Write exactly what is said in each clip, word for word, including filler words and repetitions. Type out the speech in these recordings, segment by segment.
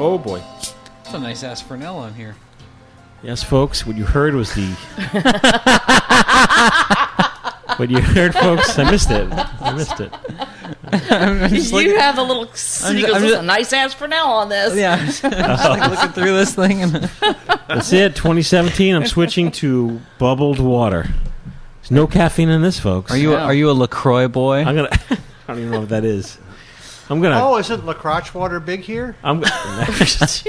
Oh boy. That's a nice Aspernella on here. Yes, folks, what you heard was the... what you heard, folks, I missed it. I missed it. You looking, have a little... I'm just, I'm just, a nice Aspernella on this. Yeah, I'm just, I'm just like looking through this thing. And that's it, twenty seventeen, I'm switching to bubbled water. There's no caffeine in this, folks. Are you, yeah. a, are you a LaCroix boy? I'm gonna, I don't even know what that is. I'm gonna, oh, isn't LaCroix water big here? I'm, I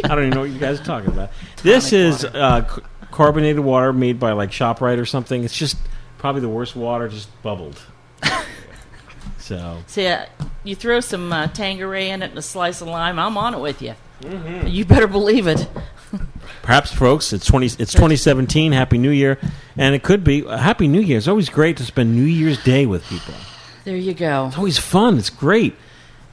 don't even know what you guys are talking about. This Tonic is uh, c- carbonated water made by like ShopRite or something. It's just probably the worst water, just bubbled. so, so yeah, you throw some uh, Tanqueray in it and a slice of lime. I'm on it with you. Mm-hmm. You better believe it. Perhaps, folks, it's twenty. It's twenty seventeen. Happy New Year, and it could be uh, Happy New Year. It's always great to spend New Year's Day with people. There you go. It's always fun. It's great.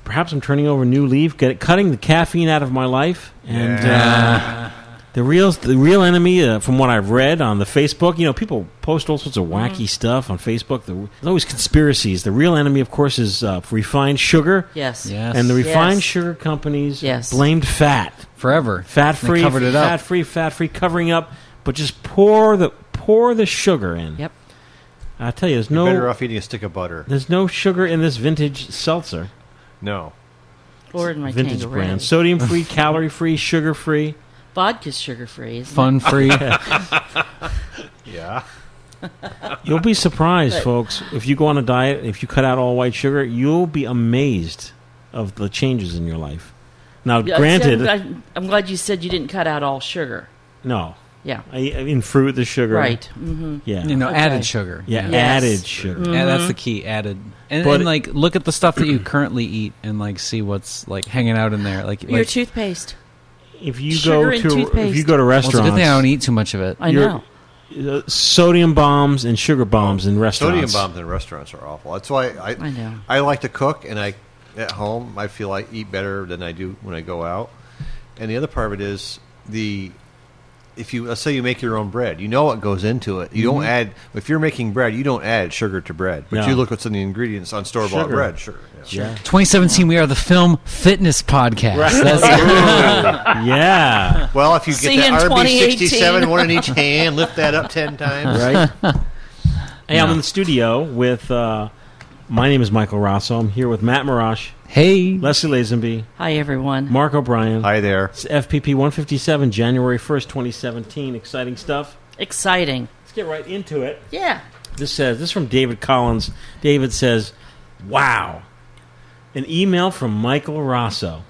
Perhaps I'm turning over a new leaf, get, cutting the caffeine out of my life, and yeah. uh, the real the real enemy, uh, from what I've read on the Facebook, you know, people post all sorts of wacky mm-hmm. stuff on Facebook. The, there's always conspiracies. The real enemy, of course, is uh, refined sugar. Yes, yes, and the refined yes. sugar companies yes. blamed fat forever, fat free, covered it up, fat free, fat free, covering up, but just pour the pour the sugar in. Yep. I tell you, there's You're no better off eating a stick of butter. There's no sugar in this vintage seltzer. No. Or in my vintage Tanqueray. Brand. Sodium free, calorie free, sugar free. Vodka's sugar free, isn't Fun it? Fun free. yeah. You'll be surprised, but, folks. If you go on a diet, if you cut out all white sugar, you'll be amazed of the changes in your life. Now, yeah, granted... I'm, I'm glad you said you didn't cut out all sugar. No. Yeah. I, I mean, fruit, the sugar. Right. Mm-hmm. Yeah. You know, okay. added sugar. Yeah, yes. added sugar. Mm-hmm. Yeah, that's the key, added. And, and, like, look at the stuff that you currently eat and, like, see what's, like, hanging out in there. Like Your like, toothpaste. If you sugar go to if you go to restaurants... Well, it's a good thing I don't eat too much of it. I know. Uh, sodium bombs and sugar bombs in restaurants. Sodium bombs in restaurants are awful. That's why I, I, know. I like to cook, and I at home, I feel I eat better than I do when I go out. And the other part of it is the... If you let's say you make your own bread, you know what goes into it. You mm-hmm. don't add. If you're making bread, you don't add sugar to bread. But no. you look what's in the ingredients on store bought bread. Sugar. Yeah. Yeah. twenty seventeen, we are the Film Fitness Podcast. Right. That's yeah. Well, if you get that R B sixty-seven, one in each hand, lift that up ten times. Right. Hey, no. I'm in the studio with. Uh, my name is Michael Rosso. I'm here with Matt Marrash. Hey. Leslie Lazenby. Hi, everyone. Mark O'Brien. Hi there. It's F P P one fifty-seven, January first, twenty seventeen. Exciting stuff. Exciting. Let's get right into it. Yeah. This says, this is from David Collins. David says, wow. An email from Michael Rosso.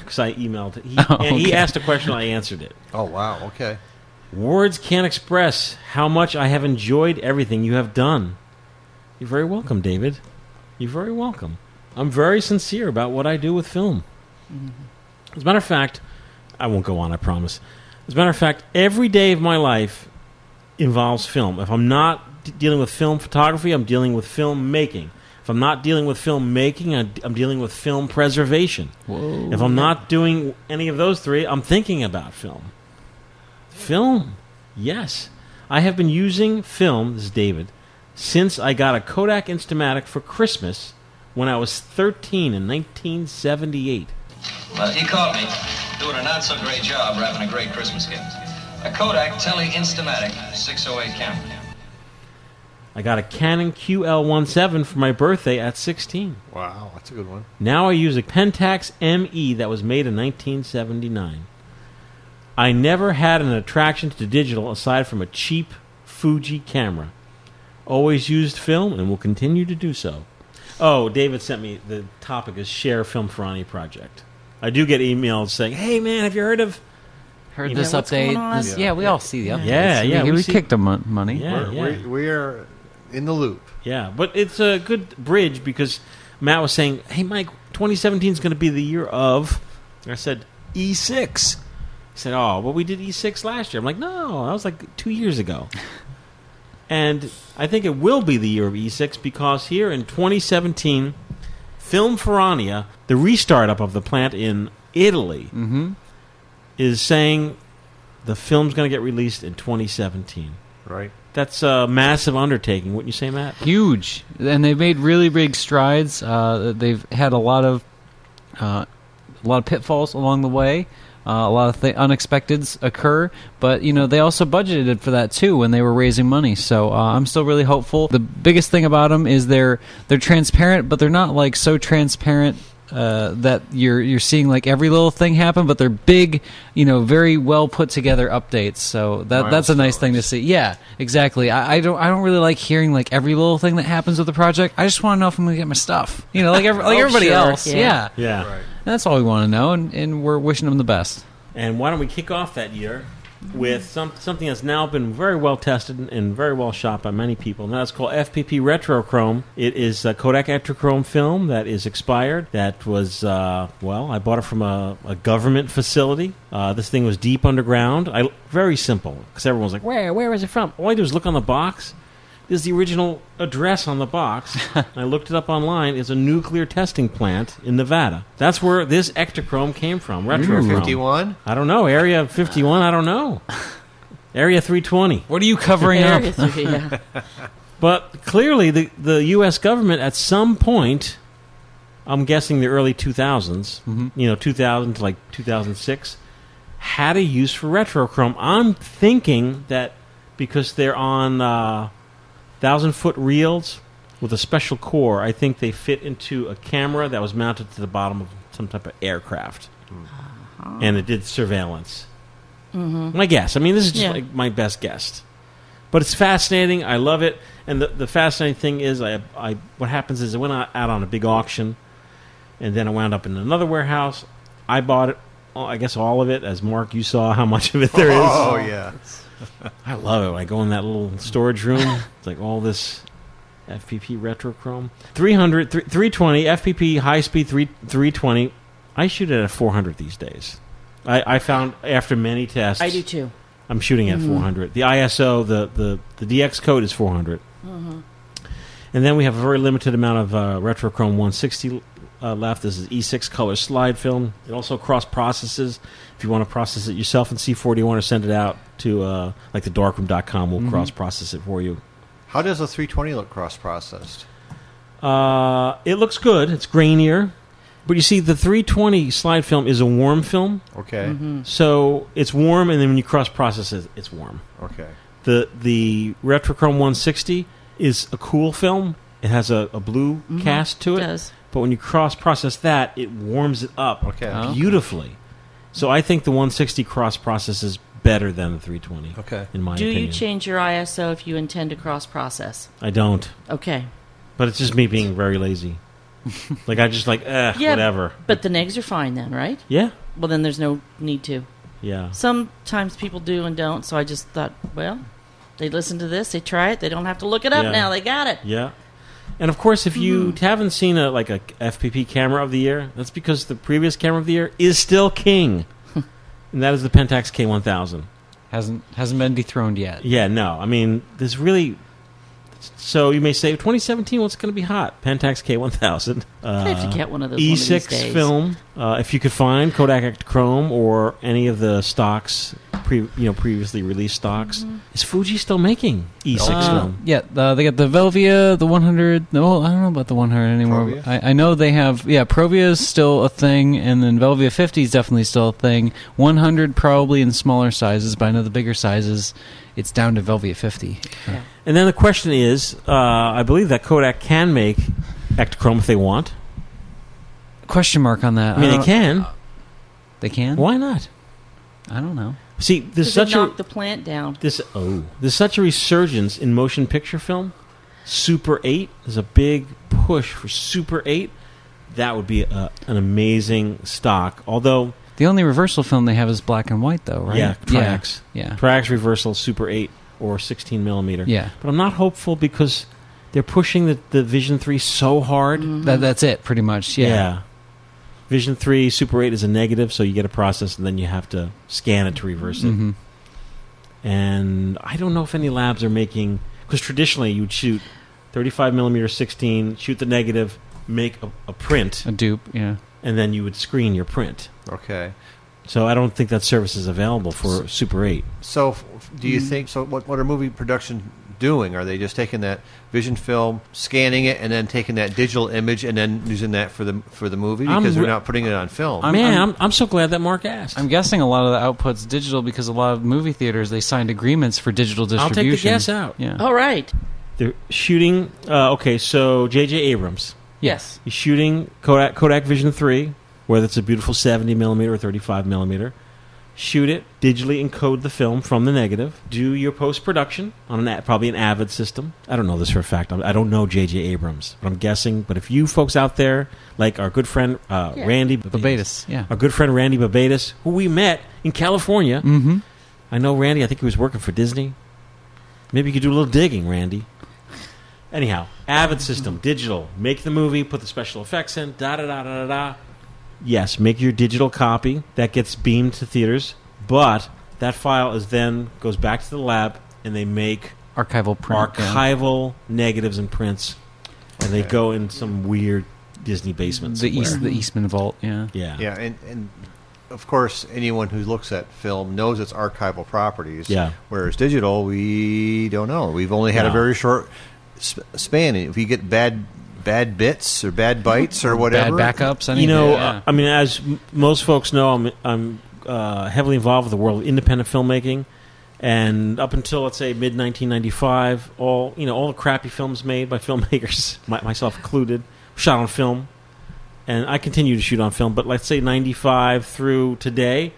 Because I emailed it. He, oh, okay. And he asked a question, I answered it. Oh, wow. Okay. Words can't express how much I have enjoyed everything you have done. You're very welcome, David. You're very welcome. I'm very sincere about what I do with film. Mm-hmm. As a matter of fact, I won't go on, I promise. As a matter of fact, every day of my life involves film. If I'm not d- dealing with film photography, I'm dealing with film making. If I'm not dealing with film making, I'm, I'm dealing with film preservation. Whoa. If I'm not doing any of those three, I'm thinking about film. Film, yes. I have been using film, this is David, since I got a Kodak Instamatic for Christmas when I was thirteen in nineteen seventy-eight. Well, he called me, doing a not-so-great job wrapping a great Christmas gift. A Kodak Tele Instamatic six oh eight camera. I got a Canon Q L seventeen for my birthday at sixteen. Wow, that's a good one. Now I use a Pentax M E that was made in nineteen seventy-nine. I never had an attraction to digital aside from a cheap Fuji camera. Always used film and will continue to do so. Oh, David sent me the topic is Share Film Ferrania Project. I do get emails saying, hey, man, have you heard of... Heard you this know, update. This, yeah. yeah, we yeah. all see the updates. Yeah, yeah. We, we, we kicked the mon- money. Yeah, we're, yeah. We're, we are in the loop. Yeah, but it's a good bridge because Matt was saying, hey, Mike, twenty seventeen is going to be the year of... I said, E six. He said, oh, well, we did E six last year. I'm like, no, that was like two years ago. And I think it will be the year of E six because here in twenty seventeen, Film Ferrania, the restart up of the plant in Italy, mm-hmm. is saying the film's going to get released in twenty seventeen. Right. That's a massive undertaking, wouldn't you say, Matt? Huge. And they've made really big strides. Uh, they've had a lot of uh, a lot of pitfalls along the way. Uh, a lot of th- unexpecteds occur, but you know they also budgeted for that too when they were raising money. So uh, I'm still really hopeful. The biggest thing about them is they're they're transparent, but they're not like so transparent uh, that you're you're seeing like every little thing happen. But they're big, you know, very well put together updates. So that that's a nice thing to see. Yeah, exactly. I, I don't I don't really like hearing like every little thing that happens with the project. I just want to know if I'm going to get my stuff. You know, like every, like oh, everybody sure. else. Yeah. Yeah. yeah. Right. That's all we want to know, and, and we're wishing them the best. And why don't we kick off that year with some, something that's now been very well tested and very well shot by many people, and that's called F P P Retrochrome. It is a Kodak Etrochrome film that is expired. That was, uh, well, I bought it from a, a government facility. Uh, this thing was deep underground. I, very simple, because everyone's like, where, where is it from? All I do is look on the box. There's the original address on the box. I looked it up online. It's a nuclear testing plant in Nevada. That's where this Etrochrome came from. Retro fifty-one? I don't know. Area fifty-one? I don't know. Area three twenty. What are you covering up? Yeah. But clearly, the, the U S government at some point, I'm guessing the early two thousands, mm-hmm. you know, two thousand to like two thousand six, had a use for Retrochrome. I'm thinking that because they're on... Uh, thousand-foot reels with a special core, I think they fit into a camera that was mounted to the bottom of some type of aircraft. Uh-huh. And it did surveillance. Mm-hmm. My guess. I mean, this is just yeah. like my best guess. But it's fascinating. I love it. And the, the fascinating thing is I, I, what happens is it went out on a big auction, and then it wound up in another warehouse. I bought it, I guess all of it, as Mark, you saw how much of it there is. Oh, yeah. I love it when I go in that little storage room. It's like all this F P P Retrochrome. three hundred, th- three twenty, F P P high-speed three, three twenty. I shoot it at four hundred these days. I, I found after many tests... I do too. I'm shooting at mm-hmm. four hundred. The I S O, the, the, the D X code is four hundred. Mm-hmm. And then we have a very limited amount of uh, Retrochrome one sixty uh, left. This is E six color slide film. It also cross-processes. If you want to process it yourself in C forty-one or send it out to uh, like the darkroom dot com, we'll mm-hmm. cross-process it for you. How does a three twenty look cross-processed? Uh, it looks good. It's grainier. But you see, the three twenty slide film is a warm film. Okay. Mm-hmm. So it's warm, and then when you cross-process it, it's warm. Okay. The the Retrochrome one sixty is a cool film. It has a, a blue mm-hmm. cast to it. It does. But when you cross-process that, it warms it up okay. beautifully. Okay. So I think the one sixty cross-processes better than the three twenty, okay. in my Do opinion. Do you change your I S O if you intend to cross-process? I don't. Okay. But it's just me being very lazy. Like, I just like, eh, yeah, whatever. But the negs are fine then, right? Yeah. Well, then there's no need to. Yeah. Sometimes people do and don't, so I just thought, well, they listen to this, they try it, they don't have to look it up yeah. now, they got it. Yeah. And, of course, if you mm. haven't seen a like a F P P camera of the year, that's because the previous camera of the year is still king. And that is the Pentax K one thousand. Hasn't hasn't been dethroned yet. Yeah, no. I mean, there's really... So you may say, twenty seventeen, what's going to be hot? Pentax K one thousand. Uh, I have to get one of those E six one of these days. Film. Uh, if you could find Kodak Etrochrome or any of the stocks, pre, you know, previously released stocks. Mm-hmm. Is Fuji still making E six uh, film? Yeah, uh, they got the Velvia, the one hundred. No, I don't know about the one hundred anymore. I, I know they have. Yeah, Provia is still a thing, and then Velvia fifty is definitely still a thing. one hundred probably in smaller sizes, but I know the bigger sizes. It's down to Velvia fifty. Yeah. And then the question is, uh, I believe that Kodak can make Etrochrome if they want. Question mark on that. I mean, I they can. Uh, they can? Why not? I don't know. See, there's such knock a... the plant down. This, oh. There's such a resurgence in motion picture film. Super eight. There's a big push for Super eight. That would be a, an amazing stock. Although... The only reversal film they have is black and white, though, right? Yeah, Tri-X. Yeah. yeah. Tri-X reversal, Super eight, or sixteen millimeter. Yeah. But I'm not hopeful because they're pushing the, the Vision three so hard. Mm-hmm. That, that's it, pretty much, yeah. yeah. Vision three, Super eight is a negative, so you get a process, and then you have to scan it to reverse it. Mm-hmm. And I don't know if any labs are making... Because traditionally, you'd shoot thirty-five millimeter, sixteen, shoot the negative, make a, a print. A dupe, yeah. And then you would screen your print. Okay. So I don't think that service is available for Super eight. So do you mm-hmm. think, so what, what are movie production doing? Are they just taking that vision film, scanning it, and then taking that digital image and then using that for the for the movie because they're not putting it on film? I'm, Man, I'm, I'm, I'm so glad that Mark asked. I'm guessing a lot of the output's digital because a lot of movie theaters, they signed agreements for digital distribution. I'll take the guess out. Yeah. All right. They're shooting, uh, okay, so J J. Abrams. Yes. He's shooting Kodak, Kodak Vision three, whether it's a beautiful seventy millimeter or thirty-five millimeter. Shoot it, digitally encode the film from the negative, do your post-production on an, probably an Avid system. I don't know this for a fact. I don't know J J. Abrams, but I'm guessing. But if you folks out there, like our good friend uh, yeah. Randy Babatis, Babatis yeah. our good friend Randy Babatis, who we met in California. Mm-hmm. I know Randy. I think he was working for Disney. Maybe you could do a little digging, Randy. Anyhow, Avid system, digital. Make the movie, put the special effects in, da-da-da-da-da-da. Yes, make your digital copy. That gets beamed to theaters, but that file is then goes back to the lab, and they make archival print, archival yeah. negatives and prints, and okay. they go in some weird Disney basements. The, East, the Eastman vault, yeah, yeah, yeah, and, and of course, anyone who looks at film knows its archival properties. Yeah. Whereas digital, we don't know. We've only had no. a very short sp- span. If you get bad. Bad bits or bad bites or whatever. Bad backups. Anything. You know, yeah. uh, I mean, as m- most folks know, I'm I'm uh, heavily involved with the world of independent filmmaking, and up until let's say mid nineteen ninety-five, all you know, all the crappy films made by filmmakers, my, myself included, shot on film, and I continue to shoot on film. But let's say ninety-five through today,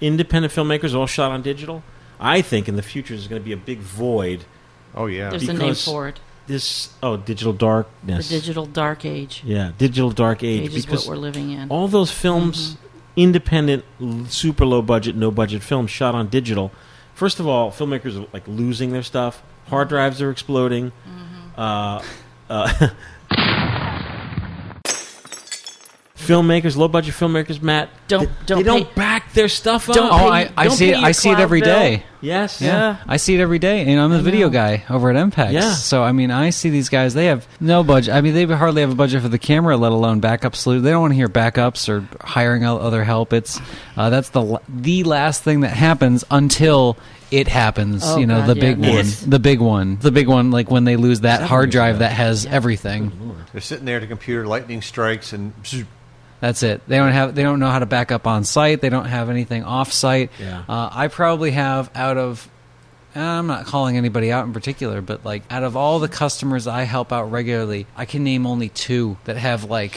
independent filmmakers all shot on digital. I think in the future there's going to be a big void. Oh yeah, there's a name for it. This oh digital darkness the digital dark age yeah digital dark age, age is what we're living in. All those films, mm-hmm. independent, super low budget, no budget films shot on digital. First of all, filmmakers are like losing their stuff. Hard drives are exploding. Mm-hmm. uh, uh, filmmakers, low budget filmmakers, Matt, don't they, don't they don't pay, back their stuff up. Don't pay, oh, I, I don't see it. I see it every bill. day. Yes, yeah. yeah, I see it every day, and I'm the video guy over at M PEX. Yeah. So I mean, I see these guys. They have no budget. I mean, they hardly have a budget for the camera, let alone backups. They don't want to hear backups or hiring other help. It's uh, that's the the last thing that happens until. It happens, oh, you know, God, the big yeah. one, the big one, the big one, like when they lose that hard drive that has yeah. everything. They're sitting there at a computer, lightning strikes, and that's it. They don't have, they don't know how to back up on site. They don't have anything off site. Yeah. Uh, I probably have out of, I'm not calling anybody out in particular, but like out of all the customers I help out regularly, I can name only two that have like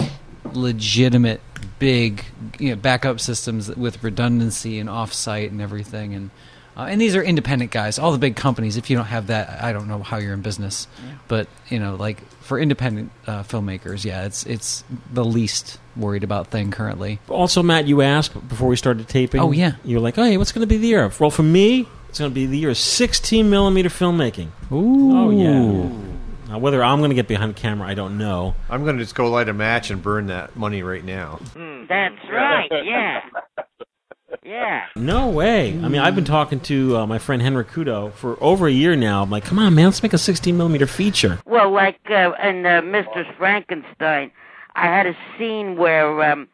legitimate big, you know, backup systems with redundancy and off site and everything, and. Uh, and these are independent guys. All the big companies, if you don't have that, I don't know how you're in business. Yeah. But, you know, like for independent uh, filmmakers, yeah, it's it's the least worried about thing currently. Also, Matt, you asked before we started taping. Oh, yeah. You were like, oh, hey, what's going to be the year? Well, for me, it's going to be the year of sixteen millimeter filmmaking. Ooh. Oh, yeah. Now, whether I'm going to get behind the camera, I don't know. I'm going to just go light a match and burn that money right now. Mm, that's right, yeah. Yeah. No way. I mean, I've been talking to uh, my friend Henry Kudo for over a year now. I'm like, come on, man, let's make a sixteen millimeter feature. Well, like uh, in uh, Mister Frankenstein, I had a scene where um,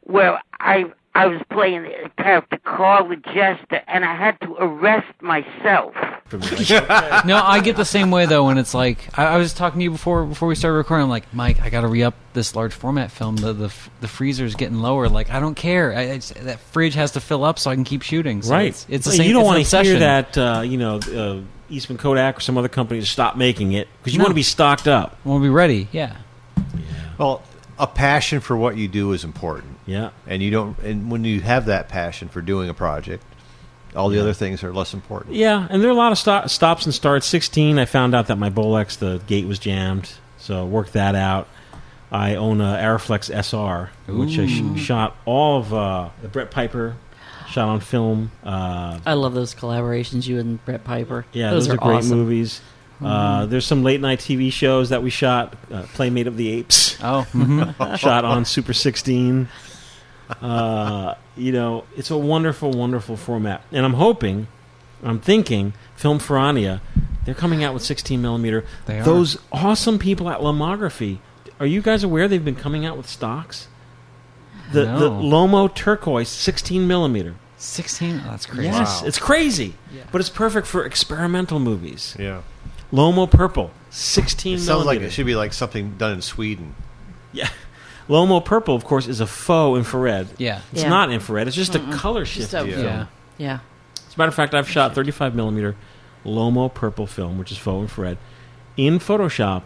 where I I was playing the character Carl the Jester, and I had to arrest myself. No, I get the same way, though, when it's like, I, I was talking to you before before we started recording. I'm like, Mike, I got to re-up this large format film. The, the the freezer's getting lower. Like, I don't care. I, I just, that fridge has to fill up so I can keep shooting. So right. It's, it's well, the same, you don't want to hear that, uh, you know, uh, Eastman Kodak or some other company to stop making it because you no. want to be stocked up. You want to be ready, yeah. yeah. Well, a passion for what you do is important. Yeah. And you don't and when you have that passion for doing a project, all the yeah. other things are less important. Yeah, and there are a lot of stop, stops and starts. sixteen, I found out that my Bolex, the gate was jammed, so worked that out. I own a Aeroflex S R, Ooh. Which I sh- shot all of uh, the Brett Piper, shot on film. Uh, I love those collaborations, you and Brett Piper. Yeah, those, those are, are great awesome. movies. Uh, there's some late-night T V shows that we shot. Uh, Playmate of the Apes. Oh. Mm-hmm. Shot on Super sixteen. Uh, you know, it's a wonderful, wonderful format. And I'm hoping, I'm thinking, Film Ferrania, they're coming out with sixteen millimeter. They are. Those awesome people at Lomography, are you guys aware they've been coming out with stocks? The, no. the Lomo Turquoise sixteen millimeter. sixteen? Oh, that's crazy. Yes, wow. It's crazy. Yeah. But it's perfect for experimental movies. Yeah. Lomo Purple, sixteen millimeter. It sounds like it should be like something done in Sweden. Yeah. Lomo Purple, of course, is a faux infrared. Yeah. It's yeah. not infrared. It's just Mm-mm. a color shift. Just a, yeah. yeah. Yeah. As a matter of fact, I've shot thirty-five millimeter Lomo Purple film, which is faux infrared, in Photoshop.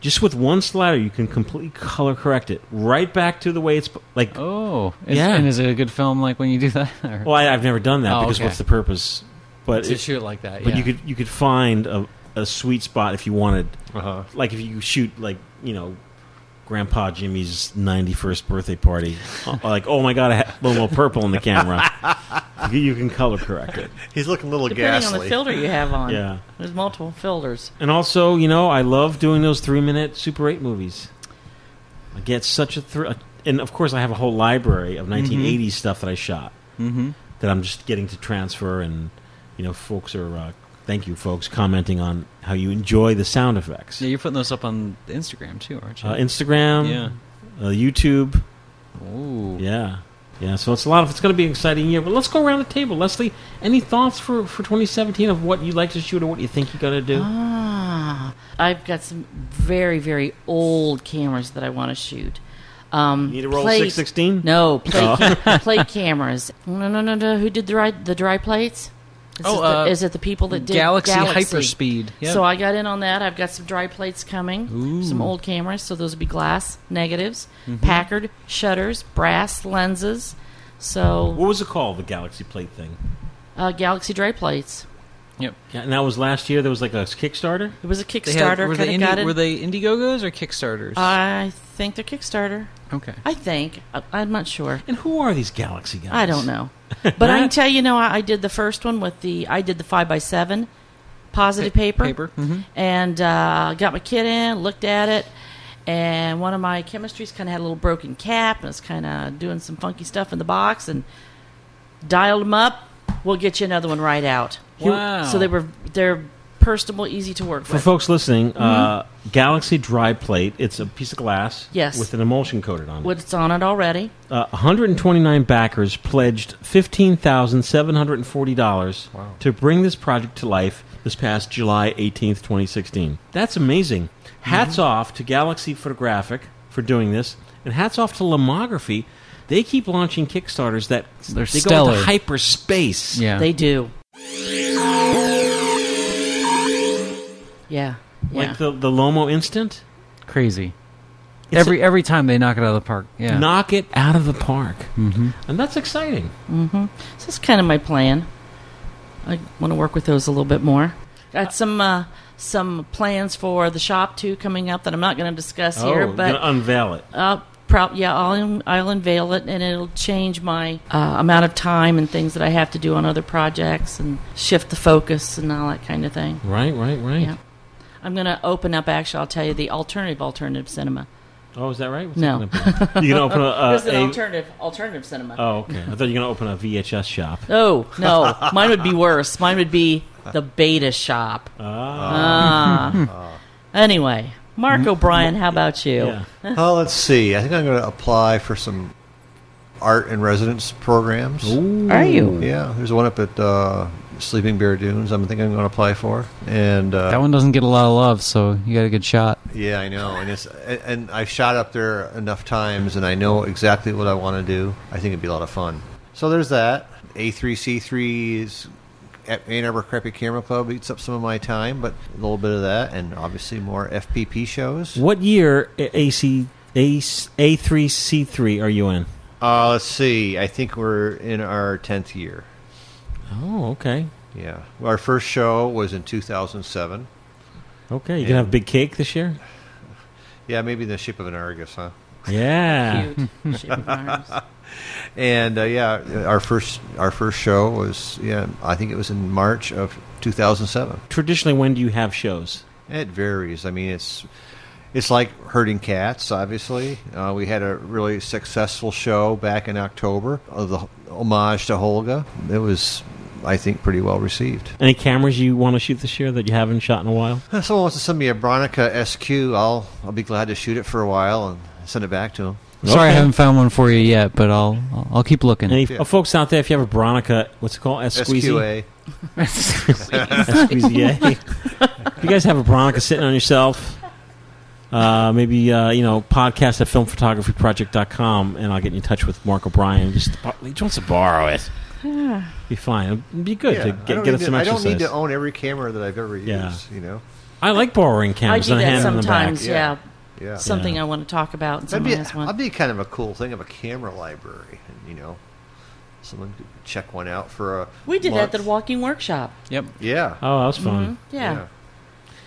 Just with one slider, you can completely color correct it right back to the way it's like. Oh, is, yeah. And is it a good film? Like when you do that? Or? Well, I, I've never done that oh, because okay. what's the purpose? But to it, shoot like that. But yeah. you could you could find a, a sweet spot if you wanted. Uh-huh. Like if you shoot like you know, Grandpa Jimmy's ninety-first birthday party. Like oh my god, I have a little purple in the camera. You can color correct it. He's looking a little Depending ghastly. Depending on the filter you have on. Yeah. There's multiple filters. And also, you know, I love doing those three-minute Super eight movies. I get such a... Th- and, of course, I have a whole library of nineteen eighties mm-hmm. stuff that I shot mm-hmm. that I'm just getting to transfer. And, you know, folks are... Uh, thank you, folks, commenting on how you enjoy the sound effects. Yeah, you're putting those up on Instagram, too, aren't you? Uh, Instagram. Yeah. Uh, YouTube. Ooh. Yeah. Yeah, so it's a lot of it's going to be an exciting year. But let's go around the table, Leslie. Any thoughts for, for twenty seventeen of what you like to shoot or what you think you're going to do? Ah, I've got some very very old cameras that I want to shoot. Um, you need a roll six sixteen? No, plate, oh. cam- plate cameras. No, no, no, no. Who did the dry, the dry plates? Is, oh, it the, uh, is it the people that did Galaxy, Galaxy. Hyperspeed? Yep. So I got in on that. I've got some dry plates coming, Ooh. Some old cameras. So those would be glass negatives, mm-hmm. Packard shutters, brass lenses. So what was it called? The Galaxy plate thing? Uh, Galaxy dry plates. Yep. Yeah, and that was last year. There was like a Kickstarter. It was a Kickstarter. Had, were, they Indi- got it. were they Indiegogos or Kickstarters? I think they're Kickstarter. Okay. I think. I, I'm not sure. And who are these Galaxy guys? I don't know. But I can tell you, you know, I, I did the first one with the, I did the five by seven positive pa- paper. Paper. Mm-hmm. And uh, got my kit in, looked at it, and one of my chemistries kind of had a little broken cap, and it's kind of doing some funky stuff in the box, and dialed them up. We'll get you another one right out. Wow. So they were, they're personable, easy to work with. For folks listening, mm-hmm. uh, Galaxy Dry Plate, it's a piece of glass yes. with an emulsion coated on it. Well, it's on it already. Uh, one hundred twenty-nine backers pledged fifteen thousand seven hundred forty dollars wow. to bring this project to life this past July eighteenth, twenty sixteen. That's amazing. Hats mm-hmm. off to Galaxy Photographic for doing this, and hats off to Lomography. They keep launching Kickstarters that They're they stellar. go into hyperspace. Yeah. They do. Yeah, like yeah. the the Lomo Instant, crazy. It's every a, every time they knock it out of the park, yeah, knock it out of the park, mm-hmm. and that's exciting. Mm-hmm. So that's kind of my plan. I want to work with those a little bit more. Got some uh, some plans for the shop too coming up that I'm not going to discuss oh, here, but you're gonna unveil it. Uh, pro- yeah, I'll I'll unveil it, and it'll change my uh, amount of time and things that I have to do on other projects, and shift the focus and all that kind of thing. Right, right, right. Yeah. I'm going to open up, actually, I'll tell you, the alternative alternative cinema. Oh, is that right? What's no. That you're going to open a... Uh, There's an a... alternative alternative cinema. Oh, okay. I thought you were going to open a V H S shop. Oh, no. Mine would be worse. Mine would be the Beta Shop. Ah. Uh, anyway, Mark O'Brien, how about you? Yeah. Oh, let's see. I think I'm going to apply for some art in residence programs. Ooh. Are you? Yeah. There's one up at... Uh, Sleeping Bear Dunes, I'm thinking I'm going to apply for, and uh, that one doesn't get a lot of love, so you got a good shot. Yeah, I know, and it's and I've shot up there enough times, and I know exactly what I want to do. I think it'd be a lot of fun. So there's that. A three C three is at Ann Arbor Crappy Camera Club eats up some of my time, but a little bit of that, and obviously more F P P shows. What year A three C three are you in? Uh, let's see. I think we're in our tenth year. Oh, okay. Yeah. Our first show was in two thousand seven. Okay. You going to have a big cake this year? Yeah, maybe the shape of an Argus, huh? Yeah. Cute. Shape of an Argus. And, uh, yeah, our first our first show was, yeah, I think it was in March of two thousand seven. Traditionally, when do you have shows? It varies. I mean, it's... It's like herding cats, obviously. Uh, we had a really successful show back in October of the homage to Holga. It was, I think, pretty well received. Any cameras you want to shoot this year that you haven't shot in a while? If someone wants to send me a Bronica S Q, I'll I'll be glad to shoot it for a while and send it back to them. Sorry, okay. I haven't found one for you yet, but I'll I'll keep looking. Any, yeah. oh, folks out there, if you have a Bronica, what's it called? S Q A. S Q A. If you guys have a Bronica sitting on yourself, uh, maybe uh, you know, podcast at film photography project dot com, and I'll get in touch with Mark O'Brien. Just he wants to borrow it. Yeah. Be fine. It'd be good yeah. to get, get us some to, exercise. I don't need to own every camera that I've ever used. Yeah. You know, I like borrowing cameras. I do that sometimes. Yeah. yeah. Yeah. Something yeah. I want to talk about. That'd be, has one. that'd be kind of a cool thing of a camera library, and you know, someone could check one out for a. We did month. that at the walking workshop. Yep. Yeah. Oh, that was fun. Mm-hmm. yeah. yeah.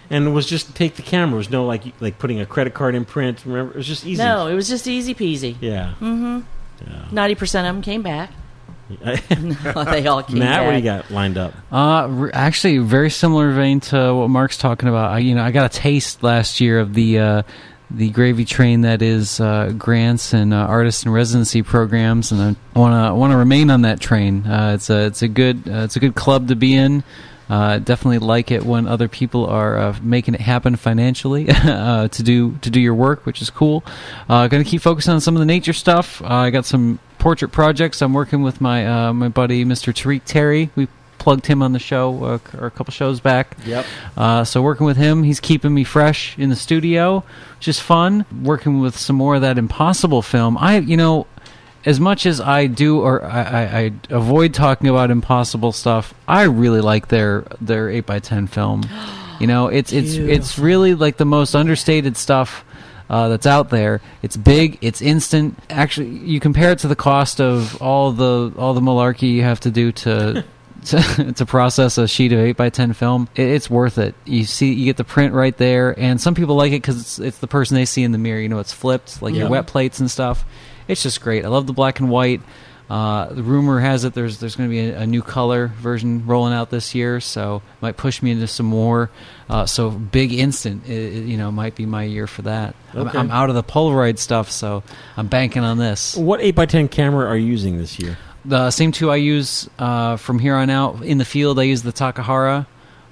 And it was just take the camera. It was no like like putting a credit card imprint. Remember, it was just easy. No, it was just easy peasy. Yeah. Mm-hmm. Ninety yeah. percent of them came back. They all came Matt, back. What do you got lined up? Uh, re- actually, very similar vein to what Mark's talking about. I, you know, I got a taste last year of the. Uh, the gravy train that is uh, grants and uh, artist and residency programs, and I want to want to remain on that train. Uh, it's a it's a good uh, it's a good club to be in. Uh, definitely like it when other people are uh, making it happen financially uh, to do to do your work, which is cool. Uh, going to keep focusing on some of the nature stuff. Uh, I got some portrait projects. I'm working with my uh, my buddy Mister Tariq Terry. We plugged him on the show uh, or a couple shows back. Yep. Uh, so working with him, he's keeping me fresh in the studio, which is fun. Working with some more of that Impossible film. I, you know, as much as I do or I, I, I avoid talking about Impossible stuff, I really like their their eight by ten film. You know, it's it's Beautiful. It's really like the most understated stuff Uh, that's out there. It's big. It's instant. Actually, you compare it to the cost of all the all the malarkey you have to do to. To, to process a sheet of eight by ten film, it, it's worth it. You see, you get the print right there, and some people like it because it's, it's the person they see in the mirror. You know, it's flipped, like yeah. your wet plates and stuff. It's just great. I love the black and white. Uh, the rumor has it there's there's going to be a, a new color version rolling out this year, so it might push me into some more. Uh, so big instant, it, it, you know, might be my year for that. Okay. I'm, I'm out of the Polaroid stuff, so I'm banking on this. What eight by ten camera are you using this year? The same two I use uh, from here on out. In the field, I use the Takahara.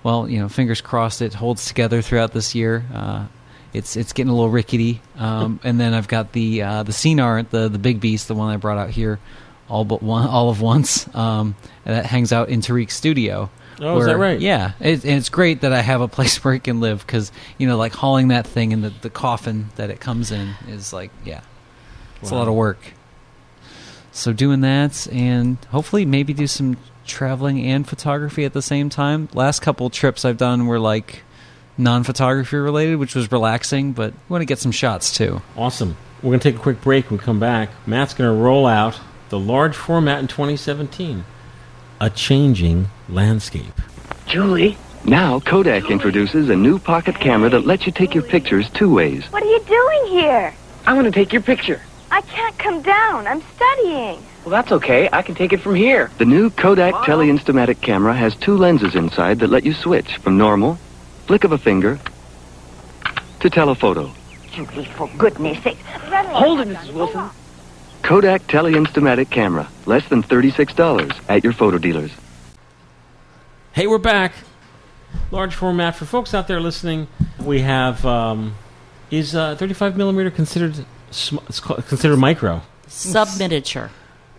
Well, you know, fingers crossed it holds together throughout this year. Uh, it's it's getting a little rickety. Um, and then I've got the uh, the Cenar, the the big beast, the one I brought out here, all but one, all of once. Um, and that hangs out in Tariq's studio. Oh, where, is that right? Yeah, it, and it's great that I have a place where it can live because you know, like hauling that thing in the, the coffin that it comes in is like, yeah, it's wow. a lot of work. So doing that, and hopefully maybe do some traveling and photography at the same time. Last couple trips I've done were like non-photography related, which was relaxing, but we want to get some shots too. Awesome. We're going to take a quick break. When we come back, Matt's going to roll out the large format in twenty seventeen, a changing landscape. Julie. Now Kodak introduces a new pocket camera that lets you take your pictures two ways. What are you doing here? I want to take your picture. I can't come down. I'm studying. Well, that's okay. I can take it from here. The new Kodak wow. Tele Instamatic camera has two lenses inside that let you switch from normal, flick of a finger, to telephoto. Julie, for goodness sake. Hold it, Missus Wilson. Kodak Tele Instamatic camera. Less than thirty-six dollars at your photo dealers. Hey, we're back. Large format. For folks out there listening, we have... Um, is uh, thirty-five millimeter considered... It's considered micro. Subminiature.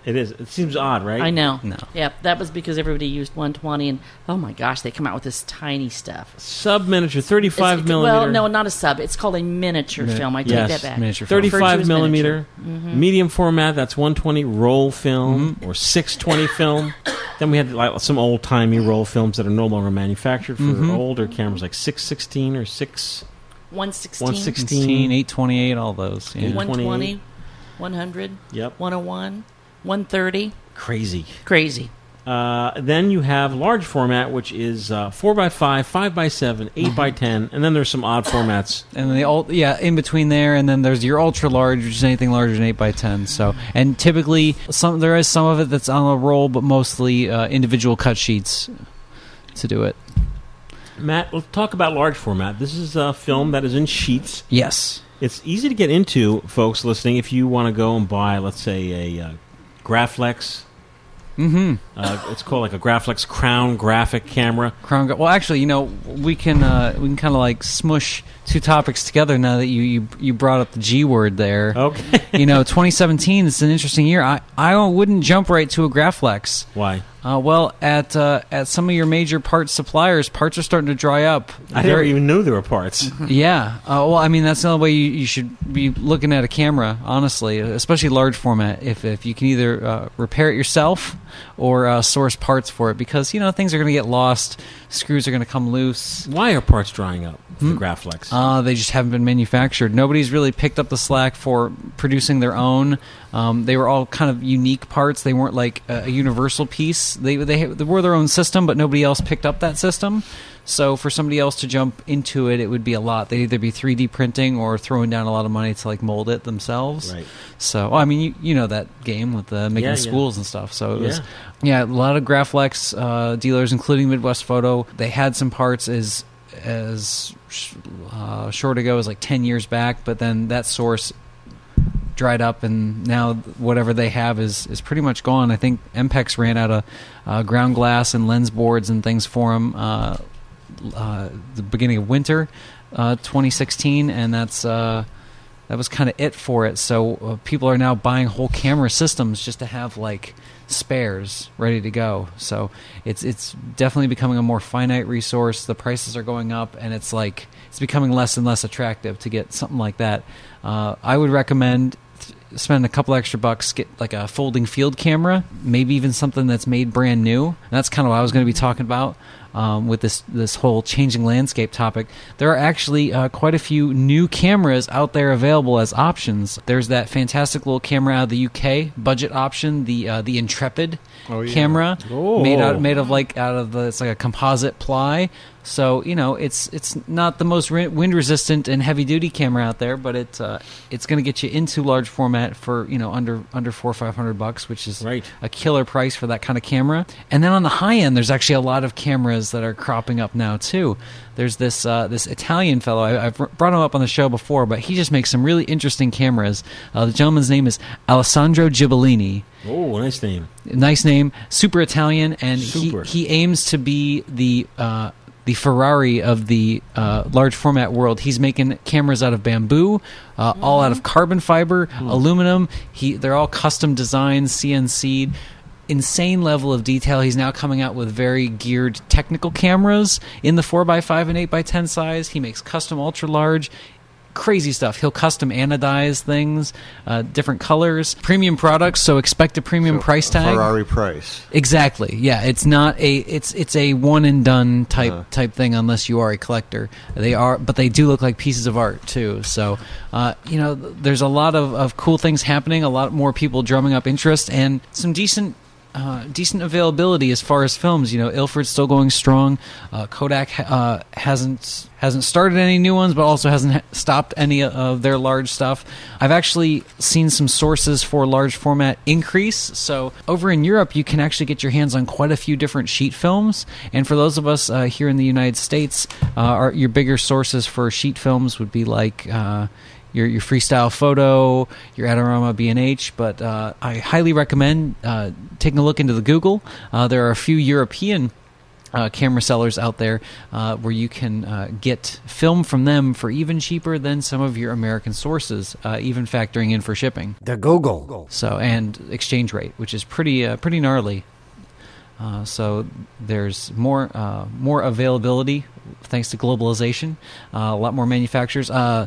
It is. It seems odd, right? I know. No. Yeah, that was because everybody used one twenty, and oh my gosh, they come out with this tiny stuff. Subminiature, thirty-five millimeter. Well, no, not a sub. It's called a miniature Min- film. I yes, take that back. Miniature film. thirty-five millimeter, mm-hmm. medium format. That's one twenty roll film mm-hmm. or six twenty film. Then we had like, some old timey roll films that are no longer manufactured for mm-hmm. older cameras, like six sixteen or six. one sixteen, one sixteen, eight twenty-eight, all those. Yeah. one twenty, one hundred, yep. one oh one, one thirty. Crazy. Crazy. Uh, then you have large format, which is uh, four by five, five by seven, eight by ten, and then there's some odd formats. And then the ult- yeah, in between there, and then there's your ultra-large, which is anything larger than eight by ten. So, and typically, some there is some of it that's on a roll, but mostly uh, individual cut sheets to do it. Matt, let's talk about large format. This is a film that is in sheets. Yes. It's easy to get into, folks listening, if you want to go and buy, let's say, a uh, Graflex Mm-hmm. Uh, it's called like a Graflex Crown Graphic camera. Crown. Well, actually, you know, we can uh, we can kind of like smush two topics together now that you, you you brought up the G word there. Okay. You know, twenty seventeen. It's an interesting year. I I wouldn't jump right to a Graflex. Why? Uh, well, at uh, at some of your major parts suppliers, parts are starting to dry up. I They're, never even knew there were parts. Yeah. Uh, well, I mean, that's the only way you, you should be looking at a camera, honestly, especially large format. If if you can either uh, repair it yourself or uh, source parts for it, because you know things are going to get lost, screws are going to come loose. Why are parts drying up for mm. the Graflex? Uh, they just haven't been manufactured. Nobody's really picked up the slack for producing their own. Um, they were all kind of unique parts. They weren't like a, a universal piece. They, they they were their own system, but nobody else picked up that system. So for somebody else to jump into it, it would be a lot. They'd either be three D printing or throwing down a lot of money to like mold it themselves. Right. So well, I mean, you, you know that game with the making yeah, spools yeah. and stuff. So it yeah. was yeah, a lot of Graflex uh, dealers, including Midwest Photo, they had some parts as as uh, short ago as like ten years back, but then that source dried up, and now whatever they have is, is pretty much gone. I think M PEX ran out of uh, ground glass and lens boards and things for them uh, uh, the beginning of winter uh, twenty sixteen, and that's uh, that was kind of it for it. So uh, people are now buying whole camera systems just to have like spares ready to go. So it's it's definitely becoming a more finite resource. The prices are going up, and it's like it's becoming less and less attractive to get something like that. Uh, I would recommend spend a couple extra bucks, get like a folding field camera, maybe even something that's made brand new. And that's kind of what I was going to be talking about um, with this this whole changing landscape topic. There are actually uh, quite a few new cameras out there available as options. There's that fantastic little camera out of the U K, budget option, the uh, the Intrepid oh, yeah. camera, oh. made out made of like out of the it's like a composite ply. So you know it's it's not the most wind resistant and heavy duty camera out there, but it uh, it's going to get you into large format for you know under under four or five hundred bucks, which is right. a killer price for that kind of camera. And then on the high end, there's actually a lot of cameras that are cropping up now too. There's this uh, this Italian fellow I, I've brought him up on the show before, but he just makes some really interesting cameras. Uh, the gentleman's name is Alessandro Gibellini. Oh, nice name. Nice name. Super Italian, and Super. he he aims to be the. Uh, the Ferrari of the uh, large format world. He's making cameras out of bamboo, uh, mm-hmm. all out of carbon fiber, mm-hmm. aluminum. He, they're all custom designed, C N C'd. Insane level of detail. He's now coming out with very geared technical cameras in the four by five and eight by ten size. He makes custom ultra large. Crazy stuff. He'll custom anodize things, uh, different colors, premium products. So expect a premium so price tag. Ferrari price. Exactly. Yeah, it's not a it's it's a one and done type uh. type thing unless you are a collector. They are, but they do look like pieces of art too. So uh, you know, there's a lot of, of cool things happening. A lot more people drumming up interest and some decent. Uh, decent availability as far as films. You know, Ilford's still going strong. Uh, Kodak ha- uh, hasn't hasn't started any new ones, but also hasn't ha- stopped any of their large stuff. I've actually seen some sources for large format increase. So over in Europe, you can actually get your hands on quite a few different sheet films. And for those of us uh, here in the United States, uh, our, your bigger sources for sheet films would be like... Uh, Your your Freestyle Photo, your Adorama B and H, but uh, I highly recommend uh, taking a look into the Google. Uh, there are a few European uh, camera sellers out there uh, where you can uh, get film from them for even cheaper than some of your American sources, uh, even factoring in for shipping. The Google. So and exchange rate, which is pretty uh, pretty gnarly. Uh, so there's more uh, more availability thanks to globalization. Uh, a lot more manufacturers. Uh,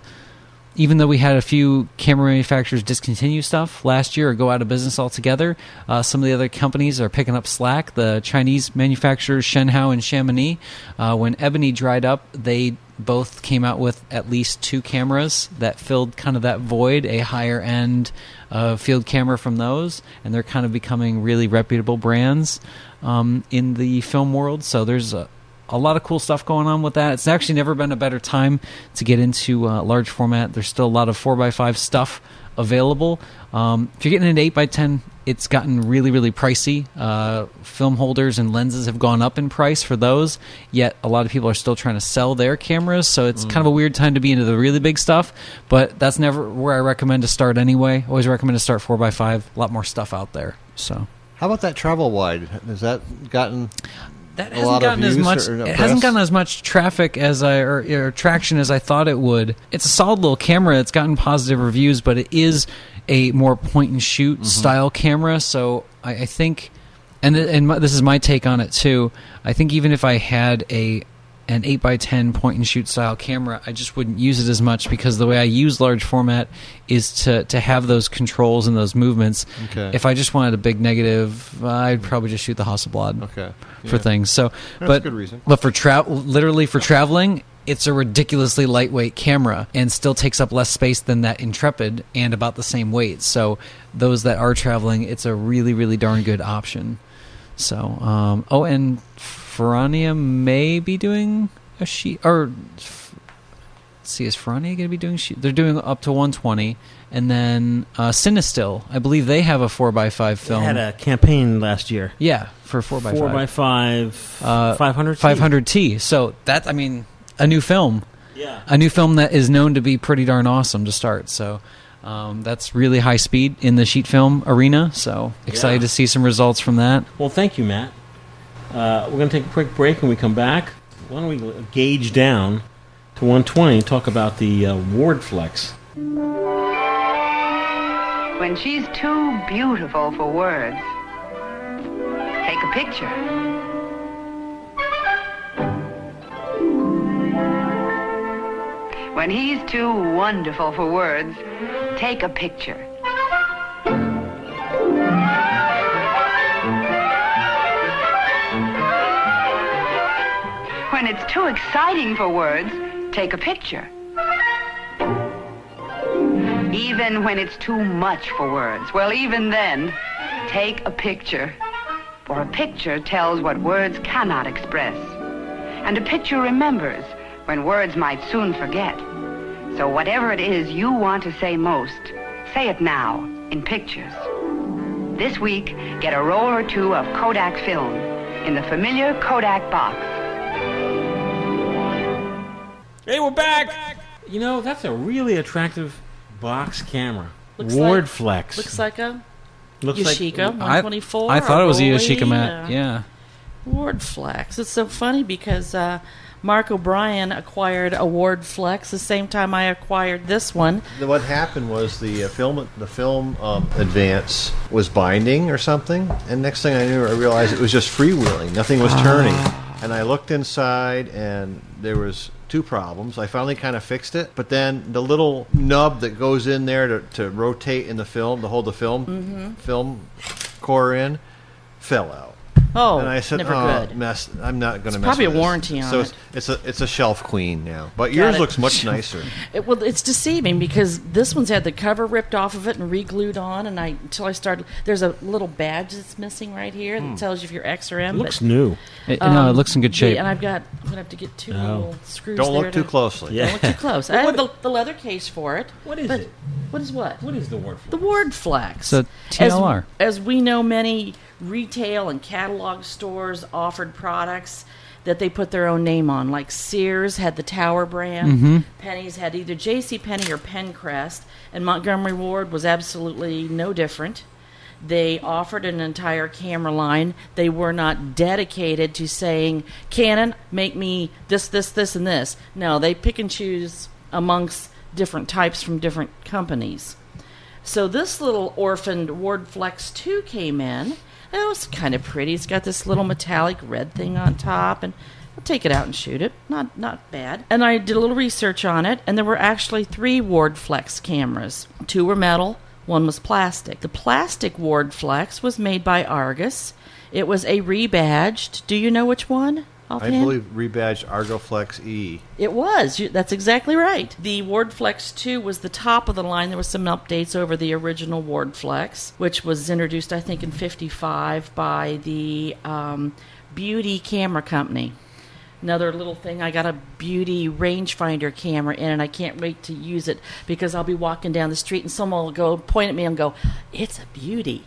Even though we had a few camera manufacturers discontinue stuff last year or go out of business altogether, uh, some of the other companies are picking up slack. The Chinese manufacturers Shenhao and Chamonix, uh, when Ebony dried up, they both came out with at least two cameras that filled kind of that void, a higher-end uh, field camera from those, and they're kind of becoming really reputable brands um, in the film world. So there's a A lot of cool stuff going on with that. It's actually never been a better time to get into uh, large format. There's still a lot of four by five stuff available. Um, if you're getting into eight by ten, it's gotten really, really pricey. Uh, film holders and lenses have gone up in price for those, yet a lot of people are still trying to sell their cameras, so it's mm. kind of a weird time to be into the really big stuff, but that's never where I recommend to start anyway. I always recommend to start four by five. A lot more stuff out there. So How about that travel wide? Has that gotten that hasn't a lot gotten of as much? Or, or it hasn't gotten as much traffic as I or, or traction as I thought it would. It's a solid little camera. It's gotten positive reviews, but it is a more point and shoot mm-hmm. style camera. So I, I think, and and my, this is my take on it too. I think even if I had a an eight by ten point and shoot style camera, I just wouldn't use it as much because the way I use large format is to, to have those controls and those movements. Okay. If I just wanted a big negative, I'd probably just shoot the Hasselblad okay. yeah. for things. So, that's but, a good reason. But for tra- literally for traveling, it's a ridiculously lightweight camera and still takes up less space than that Intrepid and about the same weight. So those that are traveling, it's a really, really darn good option. So, um, oh, and Ferrania may be doing a sheet, or f- let's see, is Ferrania going to be doing sheet? They're doing up to one twenty, and then uh, Cinestill, I believe they have a four by five film. They had a campaign last year. Yeah, for four by five. four by five, five hundred T. five hundred T, so that, I mean, a new film. Yeah. A new film that is known to be pretty darn awesome to start, so... Um, that's really high speed in the sheet film arena, so excited yeah. to see some results from that. Well, thank you, Matt. Uh, we're going to take a quick break. When we come back, why don't we gauge down to one twenty and talk about the uh, Wardflex. When she's too beautiful for words, take a picture. When he's too wonderful for words, take a picture. When it's too exciting for words, take a picture. Even when it's too much for words, well, even then, take a picture. For a picture tells what words cannot express. And a picture remembers when words might soon forget. So whatever it is you want to say most, say it now in pictures. This week, get a roll or two of Kodak film in the familiar Kodak box. Hey, we're back! We're back. You know, that's a really attractive box camera. Wardflex. Like, looks like a looks Yashica like, one twenty-four. I, I thought it was a Yashica, Matt. Yeah. Wardflex. It's so funny because... Uh, Mark O'Brien acquired a Wardflex the same time I acquired this one. What happened was the uh, film, the film um, advance was binding or something, and next thing I knew, I realized it was just freewheeling. Nothing was turning, and I looked inside, and there was two problems. I finally kind of fixed it, but then the little nub that goes in there to, to rotate in the film, to hold the film mm-hmm. film core in, fell out. Oh, and I said, never oh, good. Mess, I'm not going to mess probably with a warranty this. On so it. So it's, it's a it's a shelf queen now. But got yours it. Looks much nicer. It, well, it's deceiving because this one's had the cover ripped off of it and re-glued on. And I until I started, there's a little badge that's missing right here that mm. tells you if you're X or M. It looks but, new. It, um, no, it looks in good shape. The, and I've got I'm going to have to get two no. little screws. Don't look there too to, closely. Yeah. Don't look too close. Well, I have the, the leather case for it. What is it? What is what? What is the Wardflex? The Wardflex. So T L R. As, as we know, many retail and catalog stores offered products that they put their own name on, like Sears had the Tower brand, mm-hmm. Penney's had either JCPenney or Pencrest, and Montgomery Ward was absolutely no different. They offered an entire camera line. They were not dedicated to saying, Canon, make me this, this, this, and this. No, they pick and choose amongst different types from different companies. So this little orphaned Wardflex two came in. It was kind of pretty. It's got this little metallic red thing on top, and I'll take it out and shoot it. Not not bad. And I did a little research on it, and there were actually three Wardflex cameras. Two were metal, one was plastic. The plastic Wardflex was made by Argus. It was a rebadged. Do you know which one? Offhand? I believe rebadged Argoflex E. It was. You, that's exactly right. The Wardflex two was the top of the line. There were some updates over the original Wardflex, which was introduced, I think, in fifty-five by the um, Beauty Camera Company. Another little thing, I got a Beauty rangefinder camera in, and I can't wait to use it because I'll be walking down the street and someone will go point at me and go, "It's a Beauty."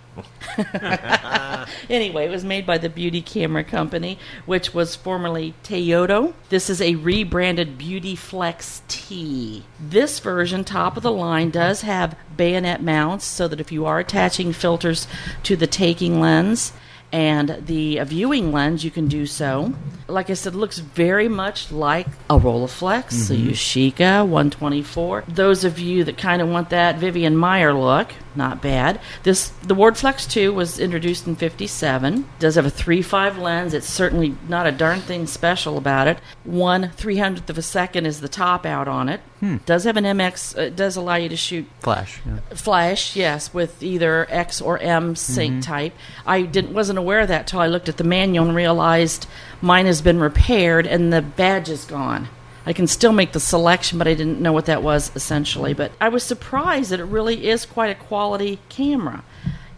Anyway, it was made by the Beauty Camera Company, which was formerly Toyoto. This is a rebranded Wardflex two. This version, top of the line, does have bayonet mounts so that if you are attaching filters to the taking lens and the viewing lens, you can do so. Like I said, looks very much like a Rolleiflex, mm-hmm. the Yashica one twenty-four. Those of you that kind of want that Vivian Meyer look, not bad. This the Wardflex two was introduced in fifty-seven. Does have a three point five lens. It's certainly not a darn thing special about it. One three hundredth of a second is the top out on it. Hmm. Does have an M X. It uh, does allow you to shoot flash. Yeah. Flash, yes, with either X or M sync mm-hmm. type. I didn't wasn't aware of that till I looked at the manual and realized mine is. Been repaired and the badge is gone. I can still make the selection, but I didn't know what that was essentially. But I was surprised that it really is quite a quality camera.